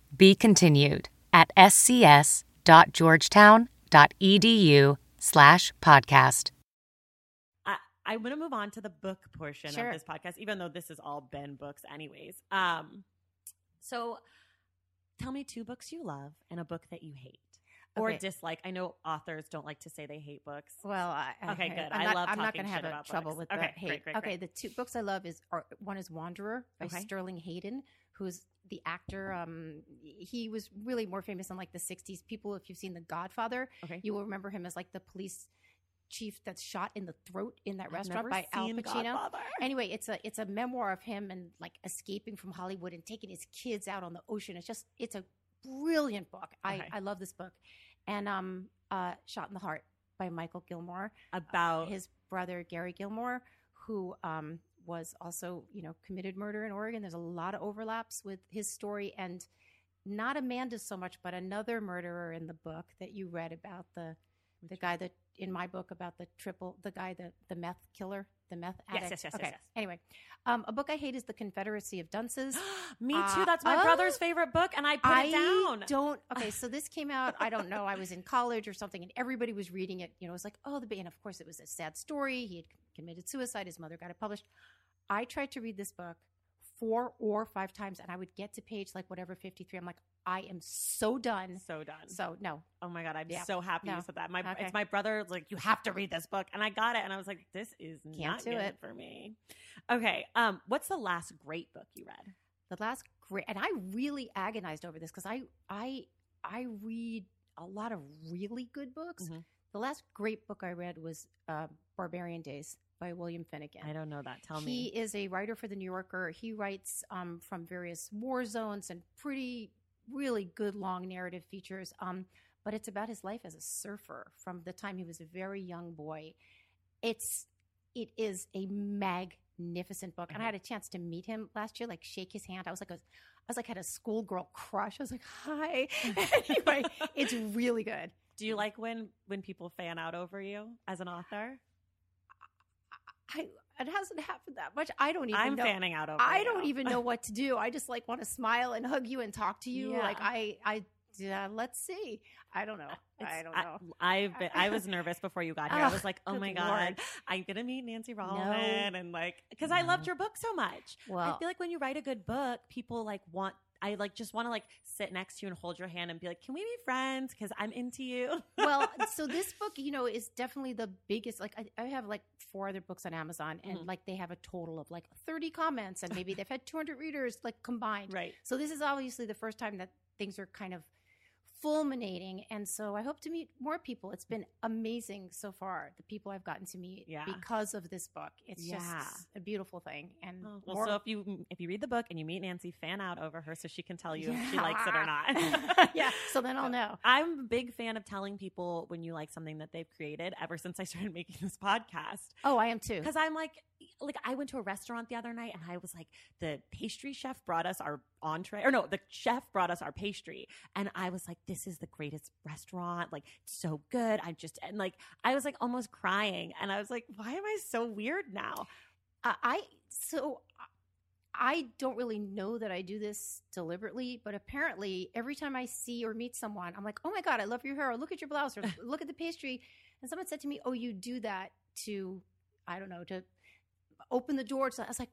Be continued at scs.georgetown.edu slash podcast. I, I want to move on to the book portion sure. of this podcast, even though this has all been books anyways. Um, so tell me two books you love and a book that you hate or okay. dislike. I know authors don't like to say they hate books. Well, I, I okay, hate. good. I'm I not, love I'm not going to have a trouble books. with okay, the hate. Great, great, okay, great. The two books I love is are, one is Wanderer by okay. Sterling Hayden, who's the actor. Um, he was really more famous in like the sixties. People, if you've seen The Godfather, okay. you will remember him as like the police chief that's shot in the throat in that I've restaurant by Al Pacino. Godfather. Anyway, it's a it's a memoir of him and like escaping from Hollywood and taking his kids out on the ocean. It's just it's a brilliant book. Okay. I I love this book, and um, uh, Shot in the Heart by Michael Gilmore about uh, his brother Gary Gilmore, who um. was also, you know, committed murder in Oregon. There's a lot of overlaps with his story, and not Amanda so much, but another murderer in the book that you read about, the the guy that in my book about the triple, the guy, the, the meth killer, the meth addict. Yes, yes, yes, okay. yes, yes. Anyway, um, a book I hate is The Confederacy of Dunces. Me uh, too. That's my oh, brother's favorite book, and I put I it down. I don't. Okay, so this came out, I don't know, I was in college or something, and everybody was reading it. You know, it was like, oh, the and of course it was a sad story. He had committed suicide. His mother got it published. I tried to read this book four or five times, and I would get to page like whatever fifty-three. I'm like, I am so done. So done. So no. Oh my God. I'm yeah. so happy no. you said that. My okay. it's my brother like, you have to read this book. And I got it. And I was like, this is Can't not do good it for me. Okay. Um, what's the last great book you read? The last great and I really agonized over this because I I I read a lot of really good books. Mm-hmm. The last great book I read was uh, Barbarian Days by William Finnegan. I don't know that. Tell he me. He is a writer for The New Yorker. He writes um, from various war zones and pretty really good long narrative features, um, but it's about his life as a surfer from the time he was a very young boy. It's it is a magnificent book, mm-hmm. and I had a chance to meet him last year, like shake his hand. I was like, a, I was like, had a schoolgirl crush. I was like, hi. Anyway, it's really good. Do you like when when people fan out over you as an author? I, it hasn't happened that much. I don't even I'm know. I'm fanning out over I you. don't even know what to do. I just like want to smile and hug you and talk to you. Yeah. Like I, I, yeah, let's see. I don't know. It's, I don't know. I, I've been, I was nervous before you got here. Oh, I was like, oh my God, Lord. I'm going to meet Nancy Rommelmann. No. And like, because no. I loved your book so much. Well, I feel like when you write a good book, people like want, I like just want to like sit next to you and hold your hand and be like, can we be friends? Because I'm into you. Well, so this book, you know, is definitely the biggest. Like I, I have like four other books on Amazon and mm-hmm. like they have a total of like thirty comments and maybe they've had two hundred readers like combined. Right. So this is obviously the first time that things are kind of fulminating. And so I hope to meet more people. It's been amazing so far, the people I've gotten to meet yeah. because of this book. It's yeah. just a beautiful thing. And oh, well, more- so if you if you read the book and you meet Nancy, fan out over her so she can tell you yeah. if she likes it or not. yeah. So then I'll know. I'm a big fan of telling people when you like something that they've created ever since I started making this podcast. Oh, I am too. Because I'm like, like I went to a restaurant the other night and I was like, the pastry chef brought us our entree, or no, the chef brought us our pastry. And I was like, this is the greatest restaurant. Like, so good. I just, and like, I was like almost crying. And I was like, why am I so weird now? Uh, I, so I don't really know that I do this deliberately, but apparently every time I see or meet someone, I'm like, oh my God, I love your hair. Or look at your blouse or look at the pastry. And someone said to me, oh, you do that to, I don't know, to open the door. So I was like,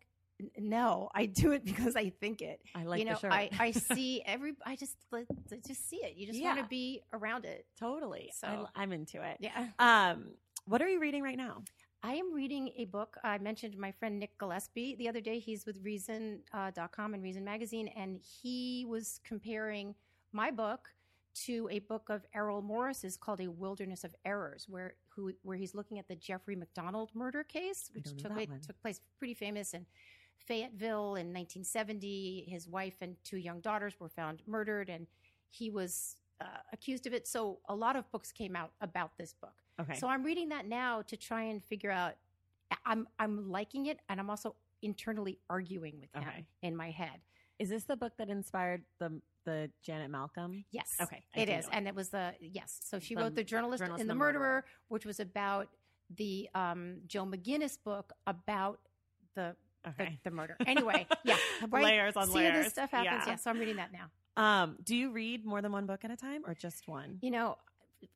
no, I do it because I think it. I like you know, the shirt. I, I see every. I just I just see it. You just yeah. want to be around it. Totally. So I, I'm into it. Yeah. Um. What are you reading right now? I am reading a book. I mentioned my friend Nick Gillespie the other day. He's with Reason dot com uh, and Reason Magazine, and he was comparing my book to a book of Errol Morris's called A Wilderness of Errors, where who where he's looking at the Jeffrey McDonald murder case, which took it, took place pretty famous and. Fayetteville in nineteen seventy, his wife and two young daughters were found murdered, and he was uh, accused of it. So a lot of books came out about this book. Okay. So I'm reading that now to try and figure out. I'm I'm liking it, and I'm also internally arguing with him okay. in my head. Is this the book that inspired the the Janet Malcolm? Yes. Okay. I it is, know. And it was the yes. So she the, wrote the journalist, journalist and the, the murderer, murderer, which was about the um, Joe McGinnis book about the. Okay. The, the murder. Anyway, yeah. Right? Layers on See layers. See how this stuff happens. Yeah. yeah, so I'm reading that now. Um, do you read more than one book at a time or just one? You know,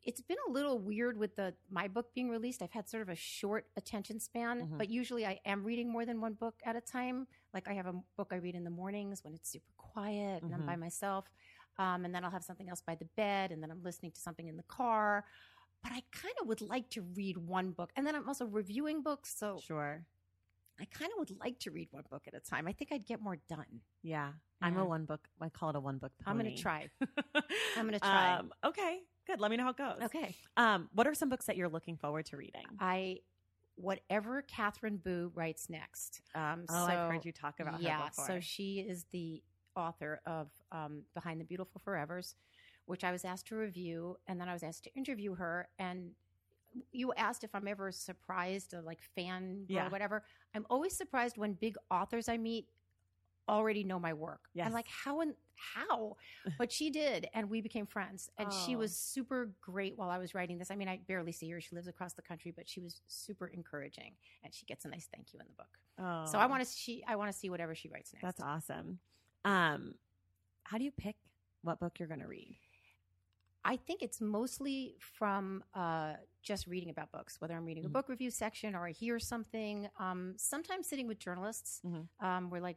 it's been a little weird with the my book being released. I've had sort of a short attention span, mm-hmm. but usually I am reading more than one book at a time. Like I have a book I read in the mornings when it's super quiet and mm-hmm. I'm by myself. Um, and then I'll have something else by the bed, and then I'm listening to something in the car. But I kind of would like to read one book. And then I'm also reviewing books, so sure. I kind of would like to read one book at a time. I think I'd get more done. Yeah. yeah. I'm a one book. I call it a one book pony. I'm going to try. I'm going to try. Um, okay. Good. Let me know how it goes. Okay. Um, what are some books that you're looking forward to reading? I, whatever Catherine Boo writes next. Um, oh, so, I've heard you talk about yeah, her before. So she is the author of um, Behind the Beautiful Forevers, which I was asked to review. And then I was asked to interview her. And you asked if I'm ever surprised or like fan yeah. or whatever. I'm always surprised when big authors I meet already know my work. Yes. I'm like, how and how? But she did. And we became friends. And oh. she was super great while I was writing this. I mean, I barely see her. She lives across the country, but she was super encouraging, and she gets a nice thank you in the book. Oh. So I want to see, I want to see whatever she writes next. That's awesome. Um, how do you pick what book you're going to read? I think it's mostly from uh, just reading about books, whether I'm reading mm-hmm. a book review section or I hear something. Um, sometimes sitting with journalists, mm-hmm. um, we're like,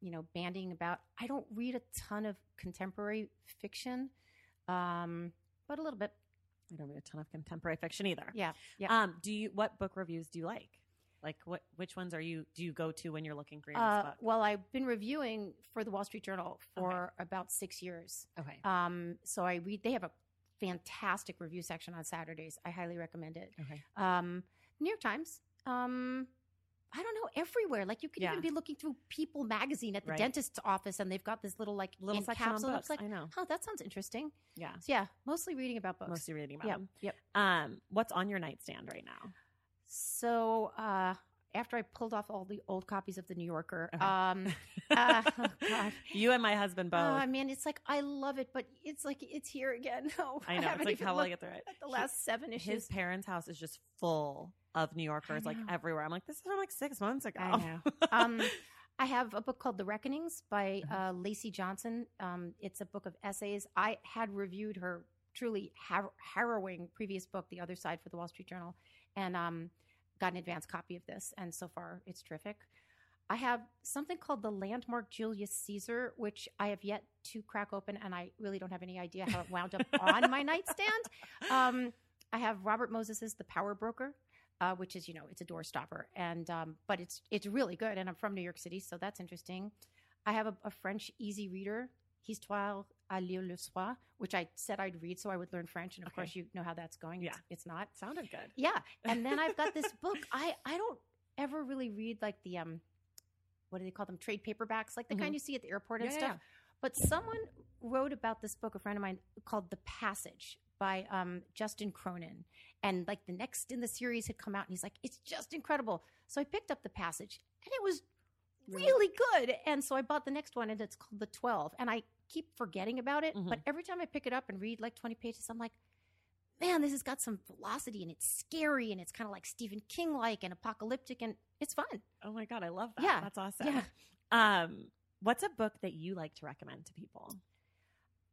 you know, bandying about. I don't read a ton of contemporary fiction, um, but a little bit. I don't read a ton of contemporary fiction either. Yeah. yeah. Um, do you? What book reviews do you like? Like what? Which ones are you? Do you go to when you're looking for your uh, book? Well, I've been reviewing for the Wall Street Journal for okay. about six years. Okay. Um. So I read. They have a fantastic review section on Saturdays. I highly recommend it. Okay. Um. New York Times. Um. I don't know, everywhere. Like you could yeah. even be looking through People magazine at the right. dentist's office, and they've got this little like little capsule. It's like, I know. Oh, that sounds interesting. Yeah. So yeah, mostly reading about books. Mostly reading about yep. them. Yep. Um. What's on your nightstand right now? So uh, after I pulled off all the old copies of The New Yorker, okay. um, uh, oh God. You and my husband both. Oh, uh, man, it's like I love it, but it's like it's here again. Oh, I know. I it's like how will I get through it? The last he, seven issues. His parents' house is just full of New Yorkers, like everywhere. I'm like, this is from like six months ago. I know. um, I have a book called The Reckonings by uh, Lacey Johnson. Um, it's a book of essays. I had reviewed her truly har- harrowing previous book, The Other Side, for the Wall Street Journal. And um, got an advance copy of this, and so far it's terrific. I have something called The Landmark Julius Caesar, which I have yet to crack open, and I really don't have any idea how it wound up on my nightstand. Um, I have Robert Moses's The Power Broker, uh, which is, you know, it's a doorstopper, and um, but it's it's really good. And I'm from New York City, so that's interesting. I have a, a French easy reader Histoire à lire le soir, which I said I'd read so I would learn French. And, of okay. course, you know how that's going. Yeah. It's, it's not. Sounded good. Yeah. And then I've got this book. I, I don't ever really read, like, the, um, what do they call them, trade paperbacks, like the mm-hmm. kind you see at the airport and yeah, stuff. Yeah. But someone wrote about this book, a friend of mine, called The Passage by um, Justin Cronin. And, like, the next in the series had come out, and he's like, it's just incredible. So I picked up The Passage, and it was really good. And so I bought the next one, and it's called The twelve. And I keep forgetting about it, mm-hmm. but every time I pick it up and read like twenty pages, I'm like, man, this has got some velocity, and it's scary, and it's kind of like Stephen King-like and apocalyptic, and it's fun. Oh my God, I love that. Yeah. That's awesome. Yeah. Um, what's a book that you like to recommend to people?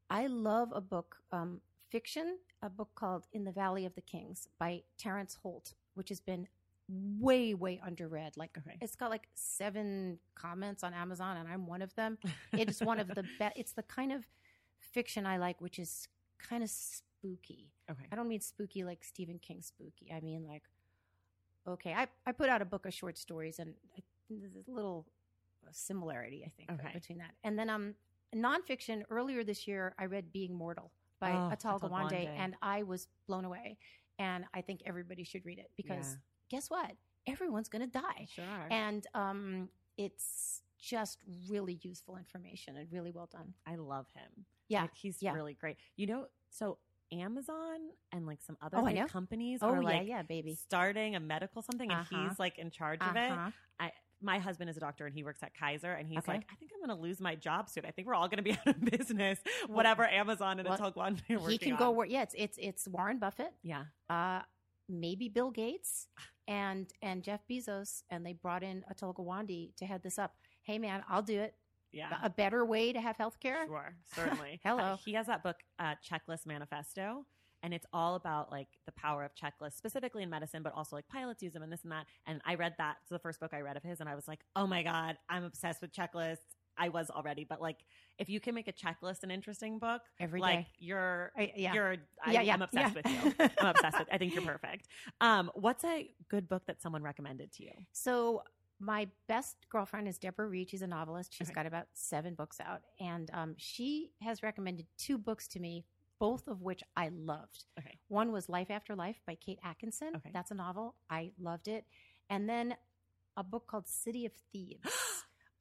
I love a book, um, fiction, a book called In the Valley of the Kings by Terrence Holt, which has been way, way underread. Like okay. It's got like seven comments on Amazon, and I'm one of them. It's one of the best. It's the kind of fiction I like, which is kind of spooky. Okay. I don't mean spooky like Stephen King spooky. I mean like, okay, I, I put out a book of short stories, and I, there's a little similarity, I think, okay. right, between that. And then um, nonfiction, earlier this year, I read Being Mortal by oh, Atal Gawande, and I was blown away. And I think everybody should read it because yeah. guess what? Everyone's going to die. Sure. And um, it's just really useful information and really well done. I love him. Yeah. Like, he's yeah. really great. You know, so Amazon and like some other oh, big companies oh, are like yeah, yeah, baby. starting a medical something and uh-huh. he's like in charge uh-huh. of it. I, my husband is a doctor and he works at Kaiser, and he's okay. like, I think I'm going to lose my job soon. I think we're all going to be out of business, well, whatever Amazon and well, Atal Gawande are working on. He can go work. Yeah, it's, it's, it's Warren Buffett. Yeah. Uh, maybe Bill Gates and and Jeff Bezos, and they brought in Atal Gawande to head this up. Hey, man, I'll do it. Yeah. A better way to have healthcare? Sure, certainly. Hello. Uh, he has that book, uh, Checklist Manifesto, and it's all about like the power of checklists, specifically in medicine, but also like pilots use them and this and that. And I read that. It's the first book I read of his, and I was like, oh my God, I'm obsessed with checklists. I was already, but like if you can make a checklist an interesting book, every like day. you're, I, yeah. you're, I, yeah, yeah, I'm obsessed yeah. with you. I'm obsessed with, I think you're perfect. Um, what's a good book that someone recommended to you? So my best girlfriend is Deborah Reed. She's a novelist. She's okay. got about seven books out, and um, she has recommended two books to me, both of which I loved. Okay. One was Life After Life by Kate Atkinson. Okay. That's a novel. I loved it. And then a book called City of Thieves.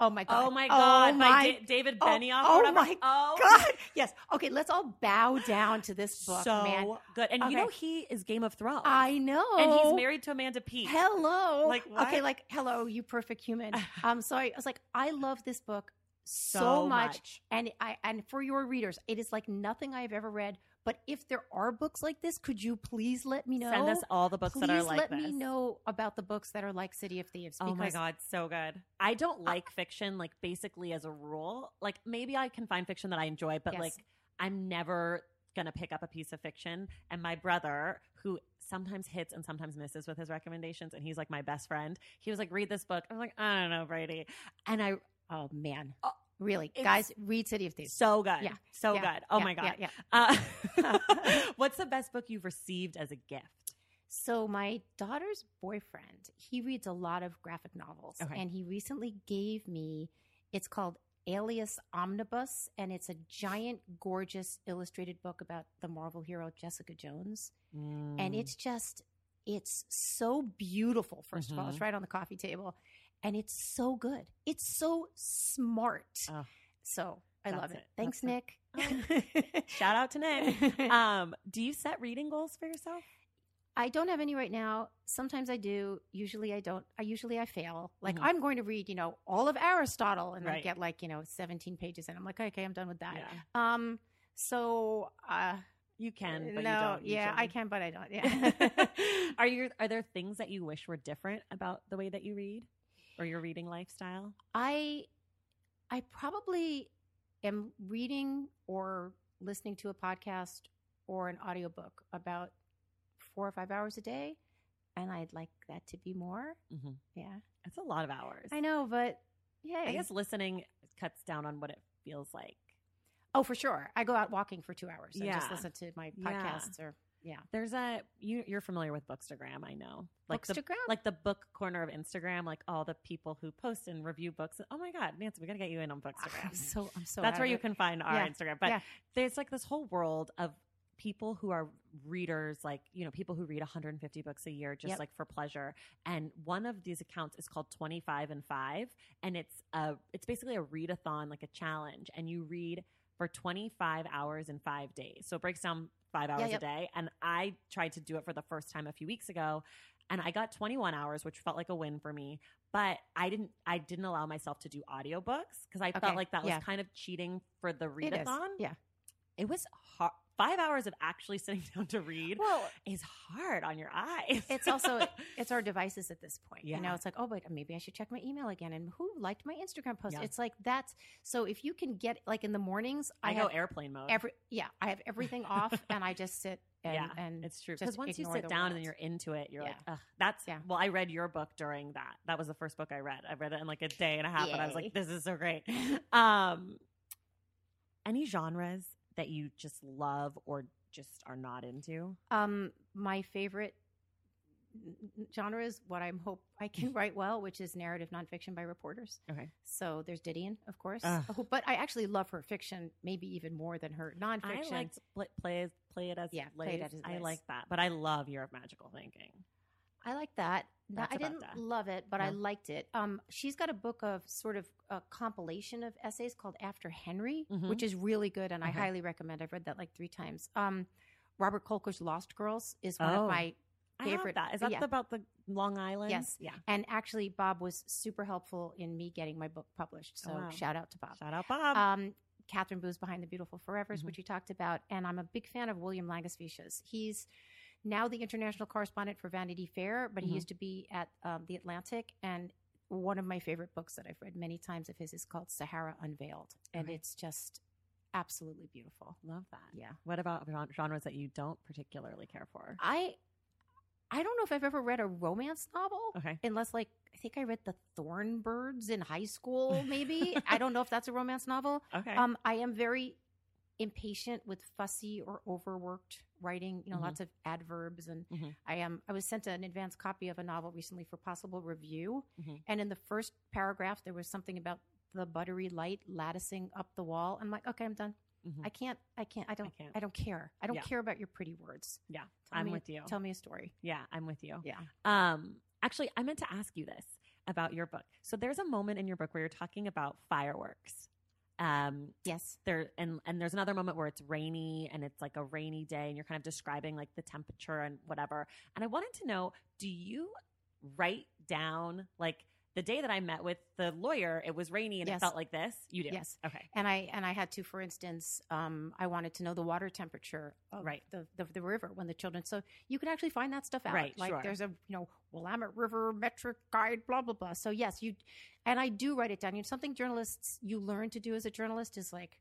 Oh my God. Oh my God. Oh my, by D- David Benioff. Oh, oh my oh. God. Yes. Okay. Let's all bow down to this book, so man. Good. And okay. you know, he is Game of Thrones. I know. And he's married to Amanda Peet. Hello. Like, what? Okay. Like, hello, you perfect human. Um, so I, I was like, I love this book so, so much. much. And I, and for your readers, it is like nothing I've ever read. But if there are books like this, could you please let me know? Send us all the books please that are like this. Please let me know about the books that are like City of Thieves. Oh my God, so good. I don't like I, fiction, like basically as a rule. Like maybe I can find fiction that I enjoy, but yes. like I'm never going to pick up a piece of fiction. And my brother, who sometimes hits and sometimes misses with his recommendations, and he's like my best friend, he was like, read this book. I was like, I don't know, Brady. And I, oh man. Oh, Really, it's guys, read City of Thieves. So good. Yeah. So yeah. good. Oh yeah. my God. Yeah. yeah. Uh, what's the best book you've received as a gift? So my daughter's boyfriend, he reads a lot of graphic novels. Okay. And he recently gave me, it's called Alias Omnibus, and it's a giant, gorgeous, illustrated book about the Marvel hero Jessica Jones. Mm. And it's just, it's so beautiful, first mm-hmm. of all. It's right on the coffee table. And it's so good. It's so smart. Oh, so I love it. it. Thanks, that's Nick. It. Shout out to Nick. Um, do you set reading goals for yourself? I don't have any right now. Sometimes I do. Usually I don't. I usually I fail. Like mm-hmm. I'm going to read, you know, all of Aristotle, and right. I get like, you know, seventeen pages, and I'm like, okay, I'm done with that. Yeah. Um, so uh, you can, but no, you don't. You yeah, shouldn't. I can, but I don't. Yeah. Are you? Are there things that you wish were different about the way that you read? Or your reading lifestyle? I I probably am reading or listening to a podcast or an audiobook about four or five hours a day, and I'd like that to be more. Mm-hmm. Yeah. That's a lot of hours. I know, but yeah. I guess listening cuts down on what it feels like. Oh, for sure. I go out walking for two hours and yeah. just listen to my podcasts yeah. or Yeah. There's a, you, you're familiar with Bookstagram, I know. Like Bookstagram? The, like the book corner of Instagram, like all the people who post and review books. Oh my God, Nancy, we got to get you in on Bookstagram. I'm so, I'm so That's where it. You can find our yeah. Instagram. But yeah. there's like this whole world of people who are readers, like, you know, people who read one hundred fifty books a year just yep. like for pleasure. And one of these accounts is called twenty-five and five. And it's a, it's basically a readathon, like a challenge. And you read for twenty-five hours in five days. So it breaks down five hours yeah, yep. a day. And I tried to do it for the first time a few weeks ago. And I got twenty-one hours, which felt like a win for me. But I didn't I didn't allow myself to do audiobooks because I okay. felt like that yeah. was kind of cheating for the readathon. Yeah. It was hard. Five hours of actually sitting down to read well, is hard on your eyes. It's also, it's our devices at this point. Yeah. You know, it's like, oh, wait, maybe I should check my email again. And who liked my Instagram post? Yeah. It's like, that's, so if you can get, like in the mornings. I, I go airplane mode. Every, yeah. I have everything off and I just sit and, yeah, and it's true. Because once you sit down world. And you're into it, you're yeah. like, ugh, that's, yeah. well, I read your book during that. That was the first book I read. I read it in like a day and a half Yay. And I was like, this is so great. Um, any genres that you just love or just are not into? Um, my favorite genre is what I hope I can write well, which is narrative nonfiction by reporters. Okay. So there's Didion, of course. Oh, but I actually love her fiction maybe even more than her nonfiction. I liked play, play, play it as yeah, play it as I like that. But I love Year of Magical Thinking. I like that. No, I didn't that. love it, but yeah. I liked it. Um, she's got a book of sort of a compilation of essays called After Henry, mm-hmm. which is really good, and mm-hmm. I highly recommend. I've read that like three times. Um, Robert Kolker's Lost Girls is one oh. of my favorite. I have that. Is that yeah. about the Long Island? Yes. Yeah. And actually, Bob was super helpful in me getting my book published, so oh, wow. shout out to Bob. Shout out, Bob. Um, Catherine Boo's Behind the Beautiful Forevers, mm-hmm. which you talked about, and I'm a big fan of William Langus Visches. He's now the international correspondent for Vanity Fair, but mm-hmm. he used to be at um, The Atlantic. And one of my favorite books that I've read many times of his is called Sahara Unveiled. And okay. it's just absolutely beautiful. Love that. Yeah. What about genres that you don't particularly care for? I I don't know if I've ever read a romance novel. Okay. Unless, like, I think I read The Thorn Birds in high school, maybe. I don't know if that's a romance novel. Okay. Um, I am very impatient with fussy or overworked writing, you know, mm-hmm. lots of adverbs. And mm-hmm. I am, I was sent an advanced copy of a novel recently for possible review. Mm-hmm. And in the first paragraph, there was something about the buttery light latticing up the wall. I'm like, okay, I'm done. Mm-hmm. I can't, I can't, I don't, I, can't. I don't care. I don't yeah. care about your pretty words. Yeah. Tell I'm me, with you. Tell me a story. Yeah. I'm with you. Yeah. Um, actually, I meant to ask you this about your book. So there's a moment in your book where you're talking about fireworks. Um, yes. There and, and there's another moment where it's rainy and it's like a rainy day and you're kind of describing like the temperature and whatever. And I wanted to know, do you write down like the day that I met with the lawyer, it was rainy and yes. it felt like this? You do? Yes. Okay. And I and I had to, for instance, um, I wanted to know the water temperature of right. the, the the river when the children. So you can actually find that stuff out. Right, like sure. there's a, you know, Willamette River metric guide, blah, blah, blah. So yes, you and I do write it down. You know, something journalists you learn to do as a journalist is like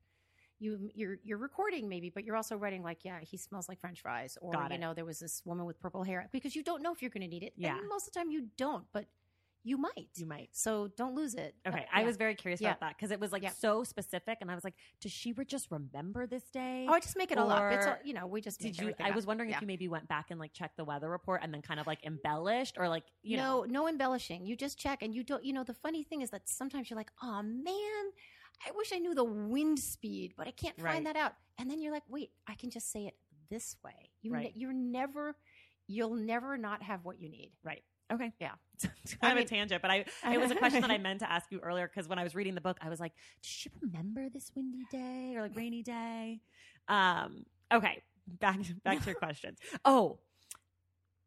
you you're you're recording maybe, but you're also writing like, yeah, he smells like French fries, or you know, there was this woman with purple hair, because you don't know if you're going to need it. Yeah. And most of the time you don't, but You might. You might. So don't lose it. Okay. Uh, yeah. I was very curious yeah. about that because it was like yeah. so specific. And I was like, does she just remember this day? Oh, I just make it or, all up. It's all, you know, we just did you. I was up. wondering yeah. if you maybe went back and like checked the weather report and then kind of like embellished or like, you no, know. No, no embellishing. You just check and you don't, you know, the funny thing is that sometimes you're like, oh man, I wish I knew the wind speed, but I can't right. find that out. And then you're like, wait, I can just say it this way. You right. ne- you're never, you'll never not have what you need. Right. Okay. Yeah. Kind of a tangent, but I it was a question that I meant to ask you earlier because when I was reading the book, I was like, does she remember this windy day or like rainy day? Um, okay. Back back to your questions. Oh,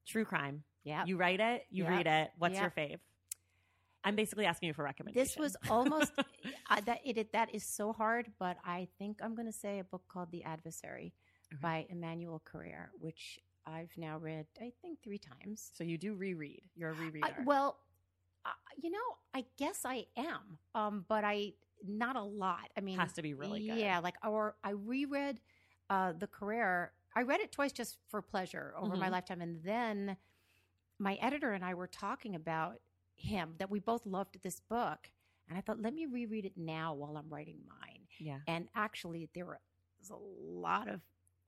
true crime. Yeah. You write it, you yep. read it. What's yep. your fave? I'm basically asking you for recommendations. This was almost uh, that it, it that is so hard, but I think I'm going to say a book called The Adversary okay. by Emmanuel Carrère, which I've now read, I think, three times. So you do reread. You're a rereader. I, well, uh, you know, I guess I am, um, but I not a lot. I mean, it has to be really good. Yeah, like or I reread uh, the Carrère. I read it twice just for pleasure over mm-hmm. my lifetime, and then my editor and I were talking about him that we both loved this book, and I thought, let me reread it now while I'm writing mine. Yeah, and actually, there was a lot of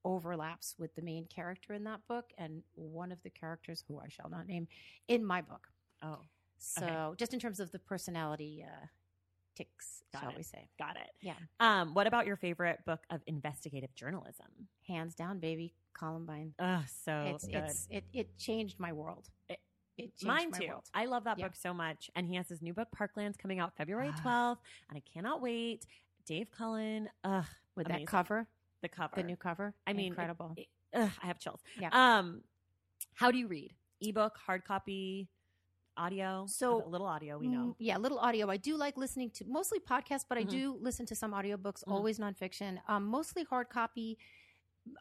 overlaps with the main character in that book and one of the characters who I shall not name in my book. Oh. So okay. Just in terms of the personality uh, ticks, Got shall it. we say. Got it. Yeah. Um, what about your favorite book of investigative journalism? Hands down, baby, Columbine. Oh, so it's, good. It's, it, it changed my world. It, it changed Mine my too. World. I love that yeah. book so much. And he has his new book, Parkland's, coming out February twelfth. And I cannot wait. Dave Cullen. Ugh. With amazing. that cover. The cover. The new cover. I mean. Incredible. It, it, ugh, I have chills. Yeah. Um, how do you read? Ebook, hard copy, audio? So a little audio, we know. Mm, yeah, little audio. I do like listening to mostly podcasts, but mm-hmm. I do listen to some audiobooks, mm-hmm. always nonfiction, um, mostly hard copy.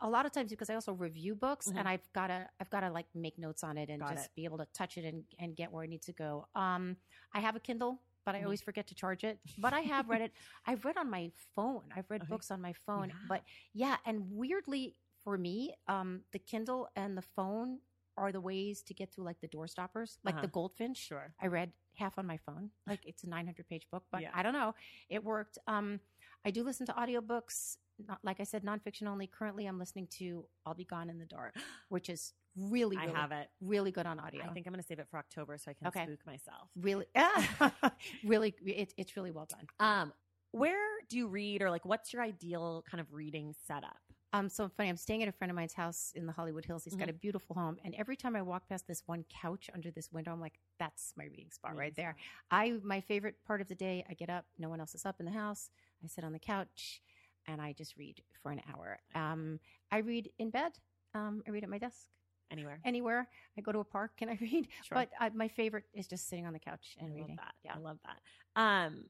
A lot of times because I also review books mm-hmm. and I've got to, I've got to like make notes on it and got just it. be able to touch it and, and get where I need to go. Um, I have a Kindle. But I mm-hmm. always forget to charge it. But I have read it. I've read on my phone. I've read okay. books on my phone. Yeah. But yeah, and weirdly for me, um, the Kindle and the phone are the ways to get through like the door stoppers, like uh-huh. the Goldfinch. Sure. I read half on my phone. Like it's a nine hundred page book, but yeah. I don't know. It worked. Um, I do listen to audiobooks. Not, like I said, nonfiction only. Currently, I'm listening to I'll Be Gone in the Dark, which is Really, really, I have it. really good on audio. I think I'm going to save it for October so I can okay. spook myself. Really, ah, really, it, it's really well done. Um, where do you read, or like, what's your ideal kind of reading setup? Um, so funny. I'm staying at a friend of mine's house in the Hollywood Hills. He's mm-hmm. got a beautiful home, and every time I walk past this one couch under this window, I'm like, "That's my reading spot reading right there." Spot. I my favorite part of the day. I get up. No one else is up in the house. I sit on the couch, and I just read for an hour. Um, I read in bed. Um, I read at my desk. Anywhere. Anywhere. I go to a park and I read. Sure. But I, my favorite is just sitting on the couch and I reading. Love that. Yeah. I love that. Um,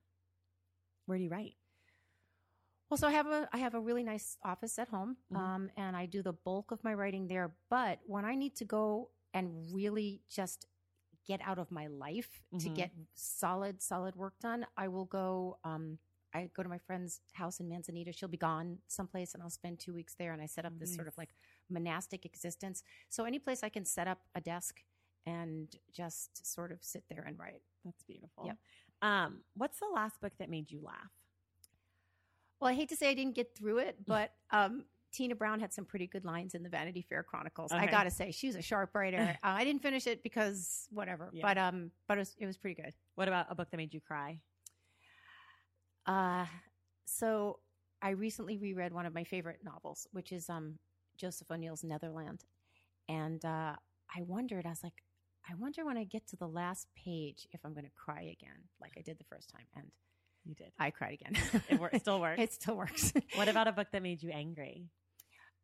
where do you write? Well, so I have a I have a really nice office at home, mm-hmm. um, and I do the bulk of my writing there. But when I need to go and really just get out of my life mm-hmm. to get solid, solid work done, I will go um, – I go to my friend's house in Manzanita. She'll be gone someplace, and I'll spend two weeks there. And I set up this nice. sort of like monastic existence. So any place I can set up a desk and just sort of sit there and write. That's beautiful. Yep. Um, what's the last book that made you laugh? Well, I hate to say I didn't get through it, but um, Tina Brown had some pretty good lines in the Vanity Fair Chronicles. Okay. I got to say, she's a sharp writer. uh, I didn't finish it because whatever, yeah. but um, but it was, it was pretty good. What about a book that made you cry? Uh, so I recently reread one of my favorite novels, which is, um, Joseph O'Neill's Netherland. And, uh, I wondered, I was like, I wonder when I get to the last page, if I'm going to cry again, like I did the first time. And you did, I cried again. It wor- still works. It still works. What about a book that made you angry?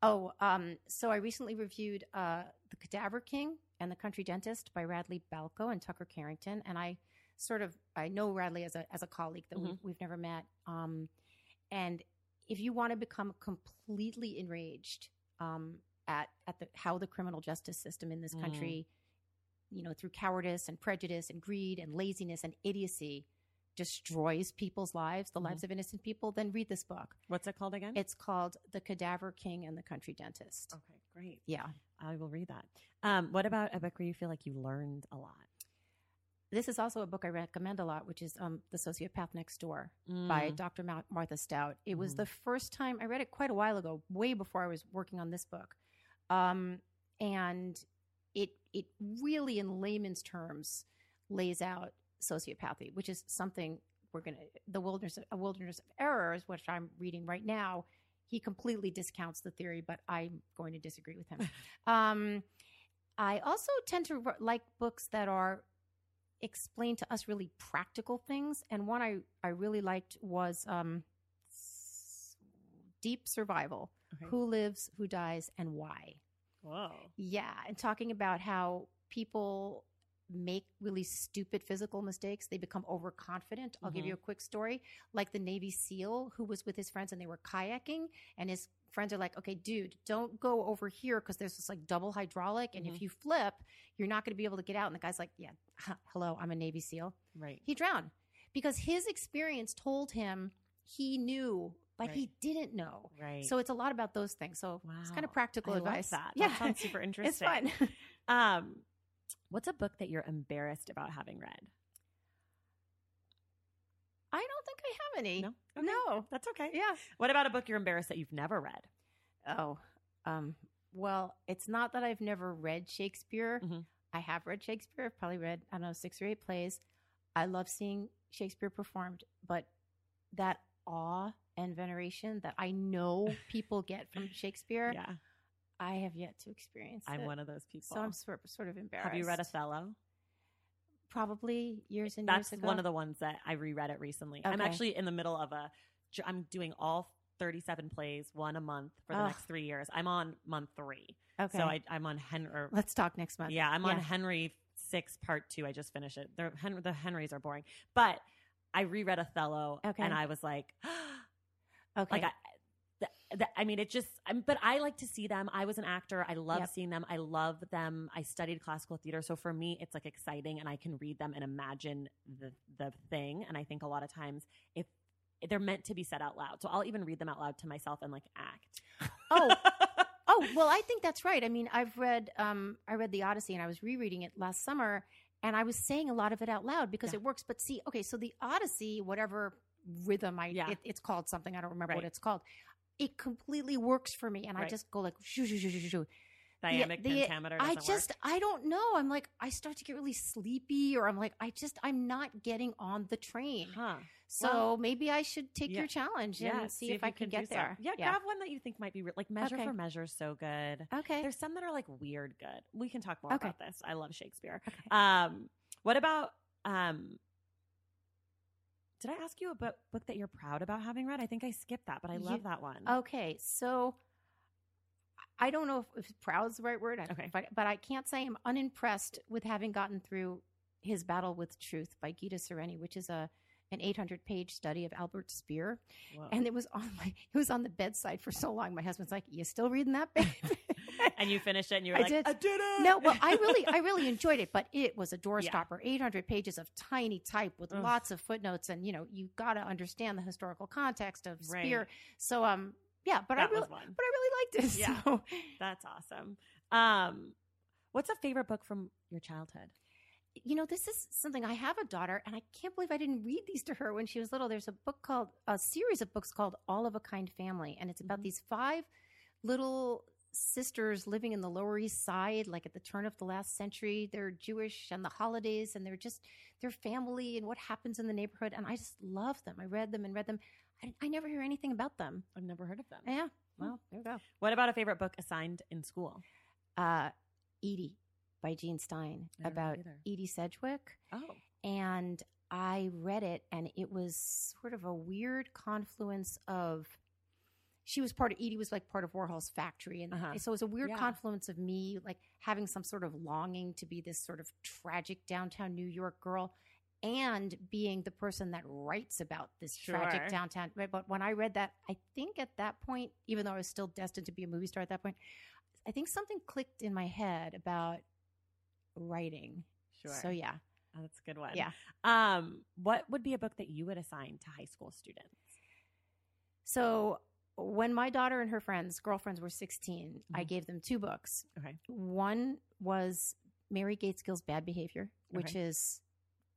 Oh, um, so I recently reviewed, uh, The Cadaver King and the Country Dentist by Radley Balco and Tucker Carrington. And I, Sort of, I know Radley as a as a colleague that mm-hmm. we've, we've never met. Um, and if you want to become completely enraged um, at at the how the criminal justice system in this mm-hmm. country, you know, through cowardice and prejudice and greed and laziness and idiocy, destroys people's lives, the mm-hmm. lives of innocent people, then read this book. What's it called again? It's called The Cadaver King and the Country Dentist. Okay, great. Yeah, I will read that. Um, what about a book where you feel like you learned a lot? This is also a book I recommend a lot, which is um, The Sociopath Next Door mm. by Doctor Ma- Martha Stout. It mm. was the first time I read it quite a while ago, way before I was working on this book. Um, and it it really, in layman's terms, lays out sociopathy, which is something we're going to – the wilderness of, a wilderness of errors, which I'm reading right now. He completely discounts the theory, but I'm going to disagree with him. um, I also tend to re- like books that are – explain to us really practical things. And one I, I really liked was um, Deep Survival, okay. Who Lives, Who Dies, and Why. Whoa. Yeah. And talking about how people make really stupid physical mistakes. They become overconfident. I'll mm-hmm. give you a quick story. Like the Navy SEAL who was with his friends and they were kayaking and his friends are like, okay, dude, don't go over here because there's this like double hydraulic. And mm-hmm. if you flip, you're not going to be able to get out. And the guy's like, yeah, hello, I'm a Navy SEAL. Right. He drowned because his experience told him he knew, but right. he didn't know. Right. So it's a lot about those things. So wow. it's kind of practical I advice. Love that. Yeah. That sounds super interesting. It's fun. um, what's a book that you're embarrassed about having read? I don't think I have any. No, okay. no, that's okay. Yeah. What about a book you're embarrassed that you've never read? Oh, Um, well, it's not that I've never read Shakespeare. Mm-hmm. I have read Shakespeare. I've probably read, I don't know, six or eight plays. I love seeing Shakespeare performed, but that awe and veneration that I know people get from Shakespeare, yeah. I have yet to experience I'm it. one of those people. So I'm sort, sort of embarrassed. Have you read Othello? Probably years and That's years ago. That's one of the ones that I reread it recently. Okay. I'm actually in the middle of a – I'm doing all thirty-seven plays, one a month for the oh. next three years. I'm on month three. Okay. So I, I'm on Henry – Let's talk next month. Yeah, I'm yeah. on Henry six, part two. I just finished it. The, Hen- the Henrys are boring. But I reread Othello, okay. and I was like – Okay. Like I, the, the, I mean, it just, I'm, but I like to see them. I was an actor. I love yep. seeing them. I love them. I studied classical theater. So for me, it's like exciting, and I can read them and imagine the, the thing. And I think a lot of times if they're meant to be said out loud, so I'll even read them out loud to myself and like act. Oh, oh, well, I think that's right. I mean, I've read, um, I read the Odyssey, and I was rereading it last summer, and I was saying a lot of it out loud because yeah. it works. But see, okay. So the Odyssey, whatever rhythm I yeah. it, it's called something I don't remember right. what it's called, it completely works for me, and right. I just go like shoo, shoo, shoo, shoo, shoo. Iambic pentameter doesn't I just work. I don't know, I'm like, I start to get really sleepy, or I'm like, I just I'm not getting on the train, huh. so well, maybe I should take yeah. your challenge yeah. and see, see if, if I can, can get there. yeah, yeah grab one that you think might be re- like Measure okay. for Measure is so good. Okay, there's some that are like weird good. We can talk more okay. about this. I love Shakespeare. okay. um what about um Did I ask you a book that you're proud about having read? I think I skipped that, but I love you, that one. Okay. So I don't know if, if proud is the right word, okay. but, but I can't say I'm unimpressed with having gotten through His Battle with Truth by Gita Sereni, which is a an eight hundred page study of Albert Speer. Whoa. And it was on my, it was on the bedside for so long. My husband's like, you still reading that, babe? And you finished it, and you were I like, did. I did it. No, well, I really, I really enjoyed it, but it was a doorstopper. Yeah. eight hundred pages of tiny type with Ugh. lots of footnotes, and you know, you got to understand the historical context of Speer. Right. So, um, yeah, but that I really, but I really liked it. Yeah, so. That's awesome. Um, what's a favorite book from your childhood? You know, this is something, I have a daughter, and I can't believe I didn't read these to her when she was little. There's a book called, a series of books called All of a Kind Family, and it's about mm-hmm. these five little sisters living in the Lower East Side, like at the turn of the last century. They're Jewish, and the holidays, and they're just their family and what happens in the neighborhood. And I just love them. I read them and read them. I, I never hear anything about them. I've never heard of them. Yeah. Well, there you go. What about a favorite book assigned in school? Uh, Edie by Jean Stein, about Edie Sedgwick. Oh. And I read it, and it was sort of a weird confluence of She was part of, Edie was like part of Warhol's factory. And uh-huh. so it was a weird yeah. confluence of me like having some sort of longing to be this sort of tragic downtown New York girl and being the person that writes about this sure. tragic downtown. But when I read that, I think at that point, even though I was still destined to be a movie star at that point, I think something clicked in my head about writing. Sure. So yeah. Oh, that's a good one. Yeah. Um, what would be a book that you would assign to high school students? So when my daughter and her friends, girlfriends, were sixteen, mm-hmm. I gave them two books. Okay. One was Mary Gateskill's Bad Behavior, which okay. is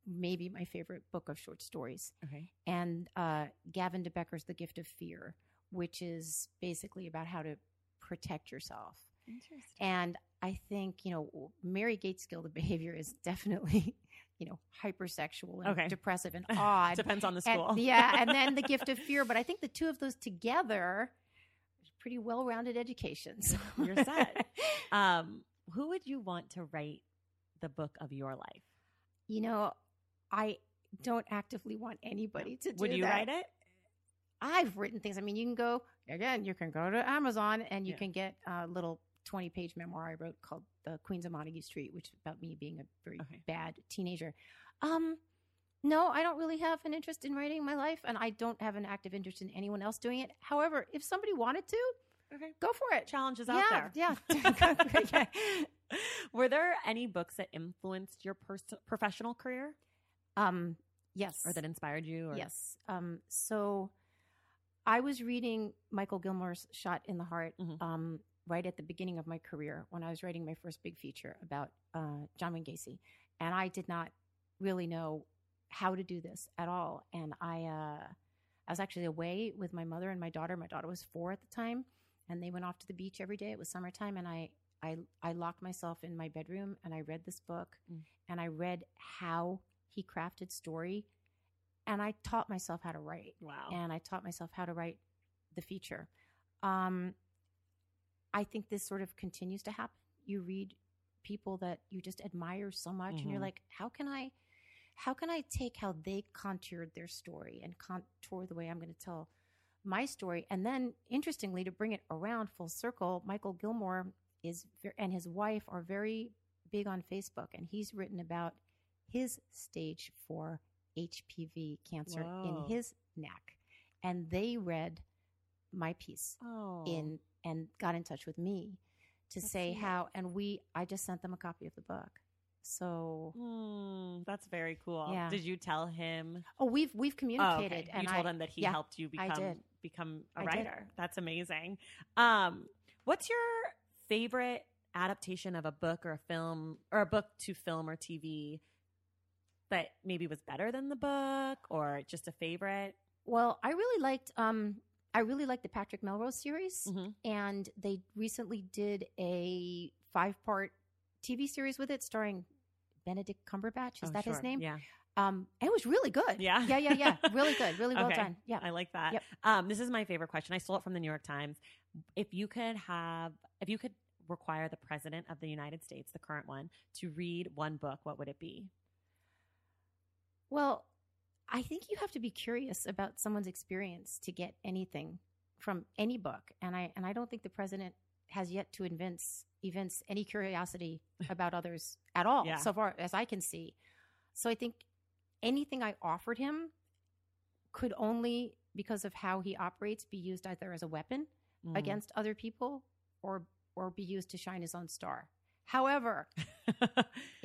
maybe my favorite book of short stories. Okay. And uh, Gavin de Becker's The Gift of Fear, which is basically about how to protect yourself. Interesting. And I think, you know, Mary Gateskill, The Behavior, is definitely you know, hypersexual and okay. depressive and odd. Depends on the school. And, yeah. And then The Gift of Fear. But I think the two of those together is pretty well-rounded education. So. You're set. Um, who would you want to write the book of your life? You know, I don't actively want anybody to do that. Would you that. write it? I've written things. I mean, you can go, again, you can go to Amazon and you yeah. can get a little twenty page memoir I wrote called The Queens of Montague Street, which is about me being a very okay. bad teenager. Um, no, I don't really have an interest in writing my life, and I don't have an active interest in anyone else doing it. However, if somebody wanted to, okay. go for it. Challenges out yeah, there. Yeah. yeah. Were there any books that influenced your pers- professional career? Um, yes. Or that inspired you? Or? Yes. Um, so I was reading Michael Gilmore's Shot in the Heart, mm-hmm. um, right at the beginning of my career when I was writing my first big feature about uh, John Wayne Gacy. And I did not really know how to do this at all. And I uh, I was actually away with my mother and my daughter. My daughter was four at the time. and they went off to the beach every day. It was summertime, and I I, I locked myself in my bedroom and I read this book, mm. and I read how he crafted story, and I taught myself how to write. Wow. And I taught myself how to write the feature. Um, I think this sort of continues to happen. You read people that you just admire so much, mm-hmm. and you're like, how can I, how can I take how they contoured their story and contour the way I'm going to tell my story? And then, interestingly, to bring it around full circle, Michael Gilmore is and his wife are very big on Facebook, and he's written about his stage four H P V cancer Whoa. in his neck, and they read my piece oh. in and got in touch with me to that's say nice. how, and we I just sent them a copy of the book. So mm, that's very cool. Yeah. Did you tell him? Oh, we've we've communicated. Oh, okay. And you told I, him that he yeah, helped you become become a I writer. Did. That's amazing. Um, what's your favorite adaptation of a book or a film or a book to film or T V that maybe was better than the book, or just a favorite? Well, I really liked. Um, I really liked the Patrick Melrose series, mm-hmm. and they recently did a five-part T V series with it starring Benedict Cumberbatch. Is oh, that sure. his name? Yeah. Um, it was really good. Yeah. Yeah, yeah, yeah. Really good. Really well okay. done. Yeah. I like that. Yep. Um, this is my favorite question. I stole it from the New York Times. If you could have, if you could require the president of the United States, the current one, to read one book, what would it be? Well, I think you have to be curious about someone's experience to get anything from any book. And I and I don't think the president has yet to evince evince any curiosity about others at all, yeah. so far as I can see. So I think anything I offered him could only, because of how he operates, be used either as a weapon mm. against other people or or be used to shine his own star. However,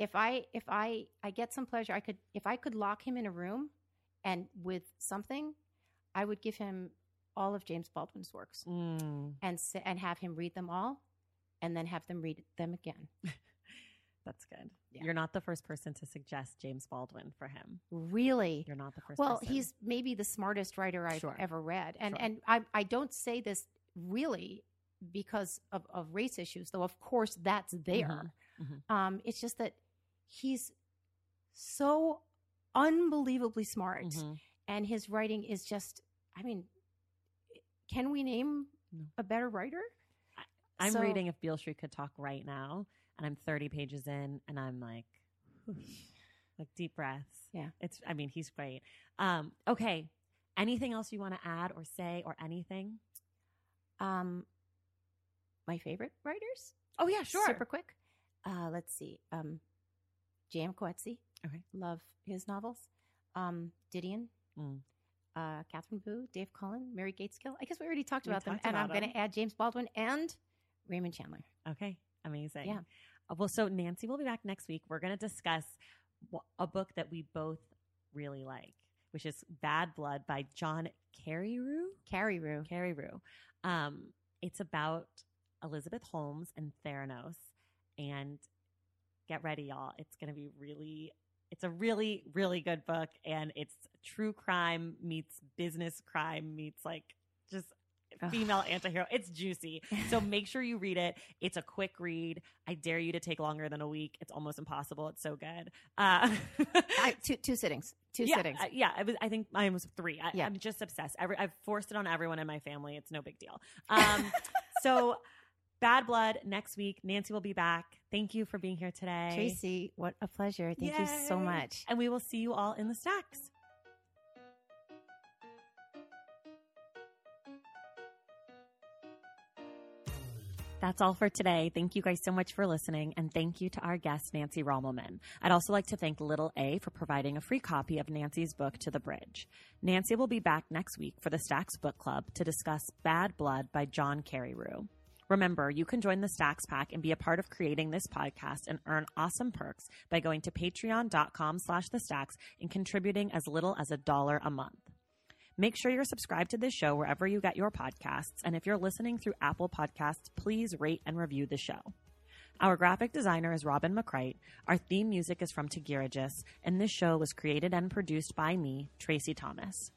if I if I, I get some pleasure, I could if I could lock him in a room and with something, I would give him all of James Baldwin's works mm. and and have him read them all and then have them read them again. That's good. Yeah. You're not the first person to suggest James Baldwin for him. Really? You're not the first well, person. Well, he's maybe the smartest writer I've sure. ever read. And sure. and I I don't say this really because of, of race issues, though of course that's there. Mm-hmm. Mm-hmm. Um, it's just that he's so unbelievably smart, mm-hmm. and his writing is just, I mean, can we name no. a better writer? I, I'm so, reading If Beale Street Could Talk right now, and I'm thirty pages in, and I'm like, like deep breaths. Yeah. It's, I mean, he's great. Um, okay. Anything else you want to add or say or anything? Um, my favorite writers? Oh, yeah, sure. Super quick. Uh, let's see. Um, J M. Coetzee. Okay. Love his novels. Um, Didion, mm. uh, Catherine Boo, Dave Cullen, Mary Gateskill. I guess we already talked we about talked them. About and I'm going to add James Baldwin and Raymond Chandler. Okay. Amazing. Yeah. Uh, well, so Nancy will be back next week. We're going to discuss w- a book that we both really like, which is Bad Blood by John Carreyrou. Carreyrou. Carreyrou. Um, it's about Elizabeth Holmes and Theranos. And get ready, y'all. It's going to be really... It's a really, really good book, and it's true crime meets business crime meets like just female oh. antihero. It's juicy. So make sure you read it. It's a quick read. I dare you to take longer than a week. It's almost impossible. It's so good. Uh, I, two, two sittings. Two yeah, sittings. Uh, yeah. I, was, I think mine was three. I, yeah. I'm just obsessed. Every, I've forced it on everyone in my family. It's no big deal. Um, so... Bad Blood next week. Nancy will be back. Thank you for being here today. Tracy, what a pleasure. Thank Yay. you so much. And we will see you all in the stacks. That's all for today. Thank you guys so much for listening, and thank you to our guest, Nancy Rommelmann. I'd also like to thank Little A for providing a free copy of Nancy's book, To the Bridge. Nancy will be back next week for the Stacks Book Club to discuss Bad Blood by John Carreyrou. Remember, you can join the Stacks Pack and be a part of creating this podcast and earn awesome perks by going to patreon.com slash the stacks and contributing as little as a dollar a month. Make sure you're subscribed to this show wherever you get your podcasts. And if you're listening through Apple Podcasts, please rate and review the show. Our graphic designer is Robin McCright. Our theme music is from Tegirigis, and this show was created and produced by me, Tracy Thomas.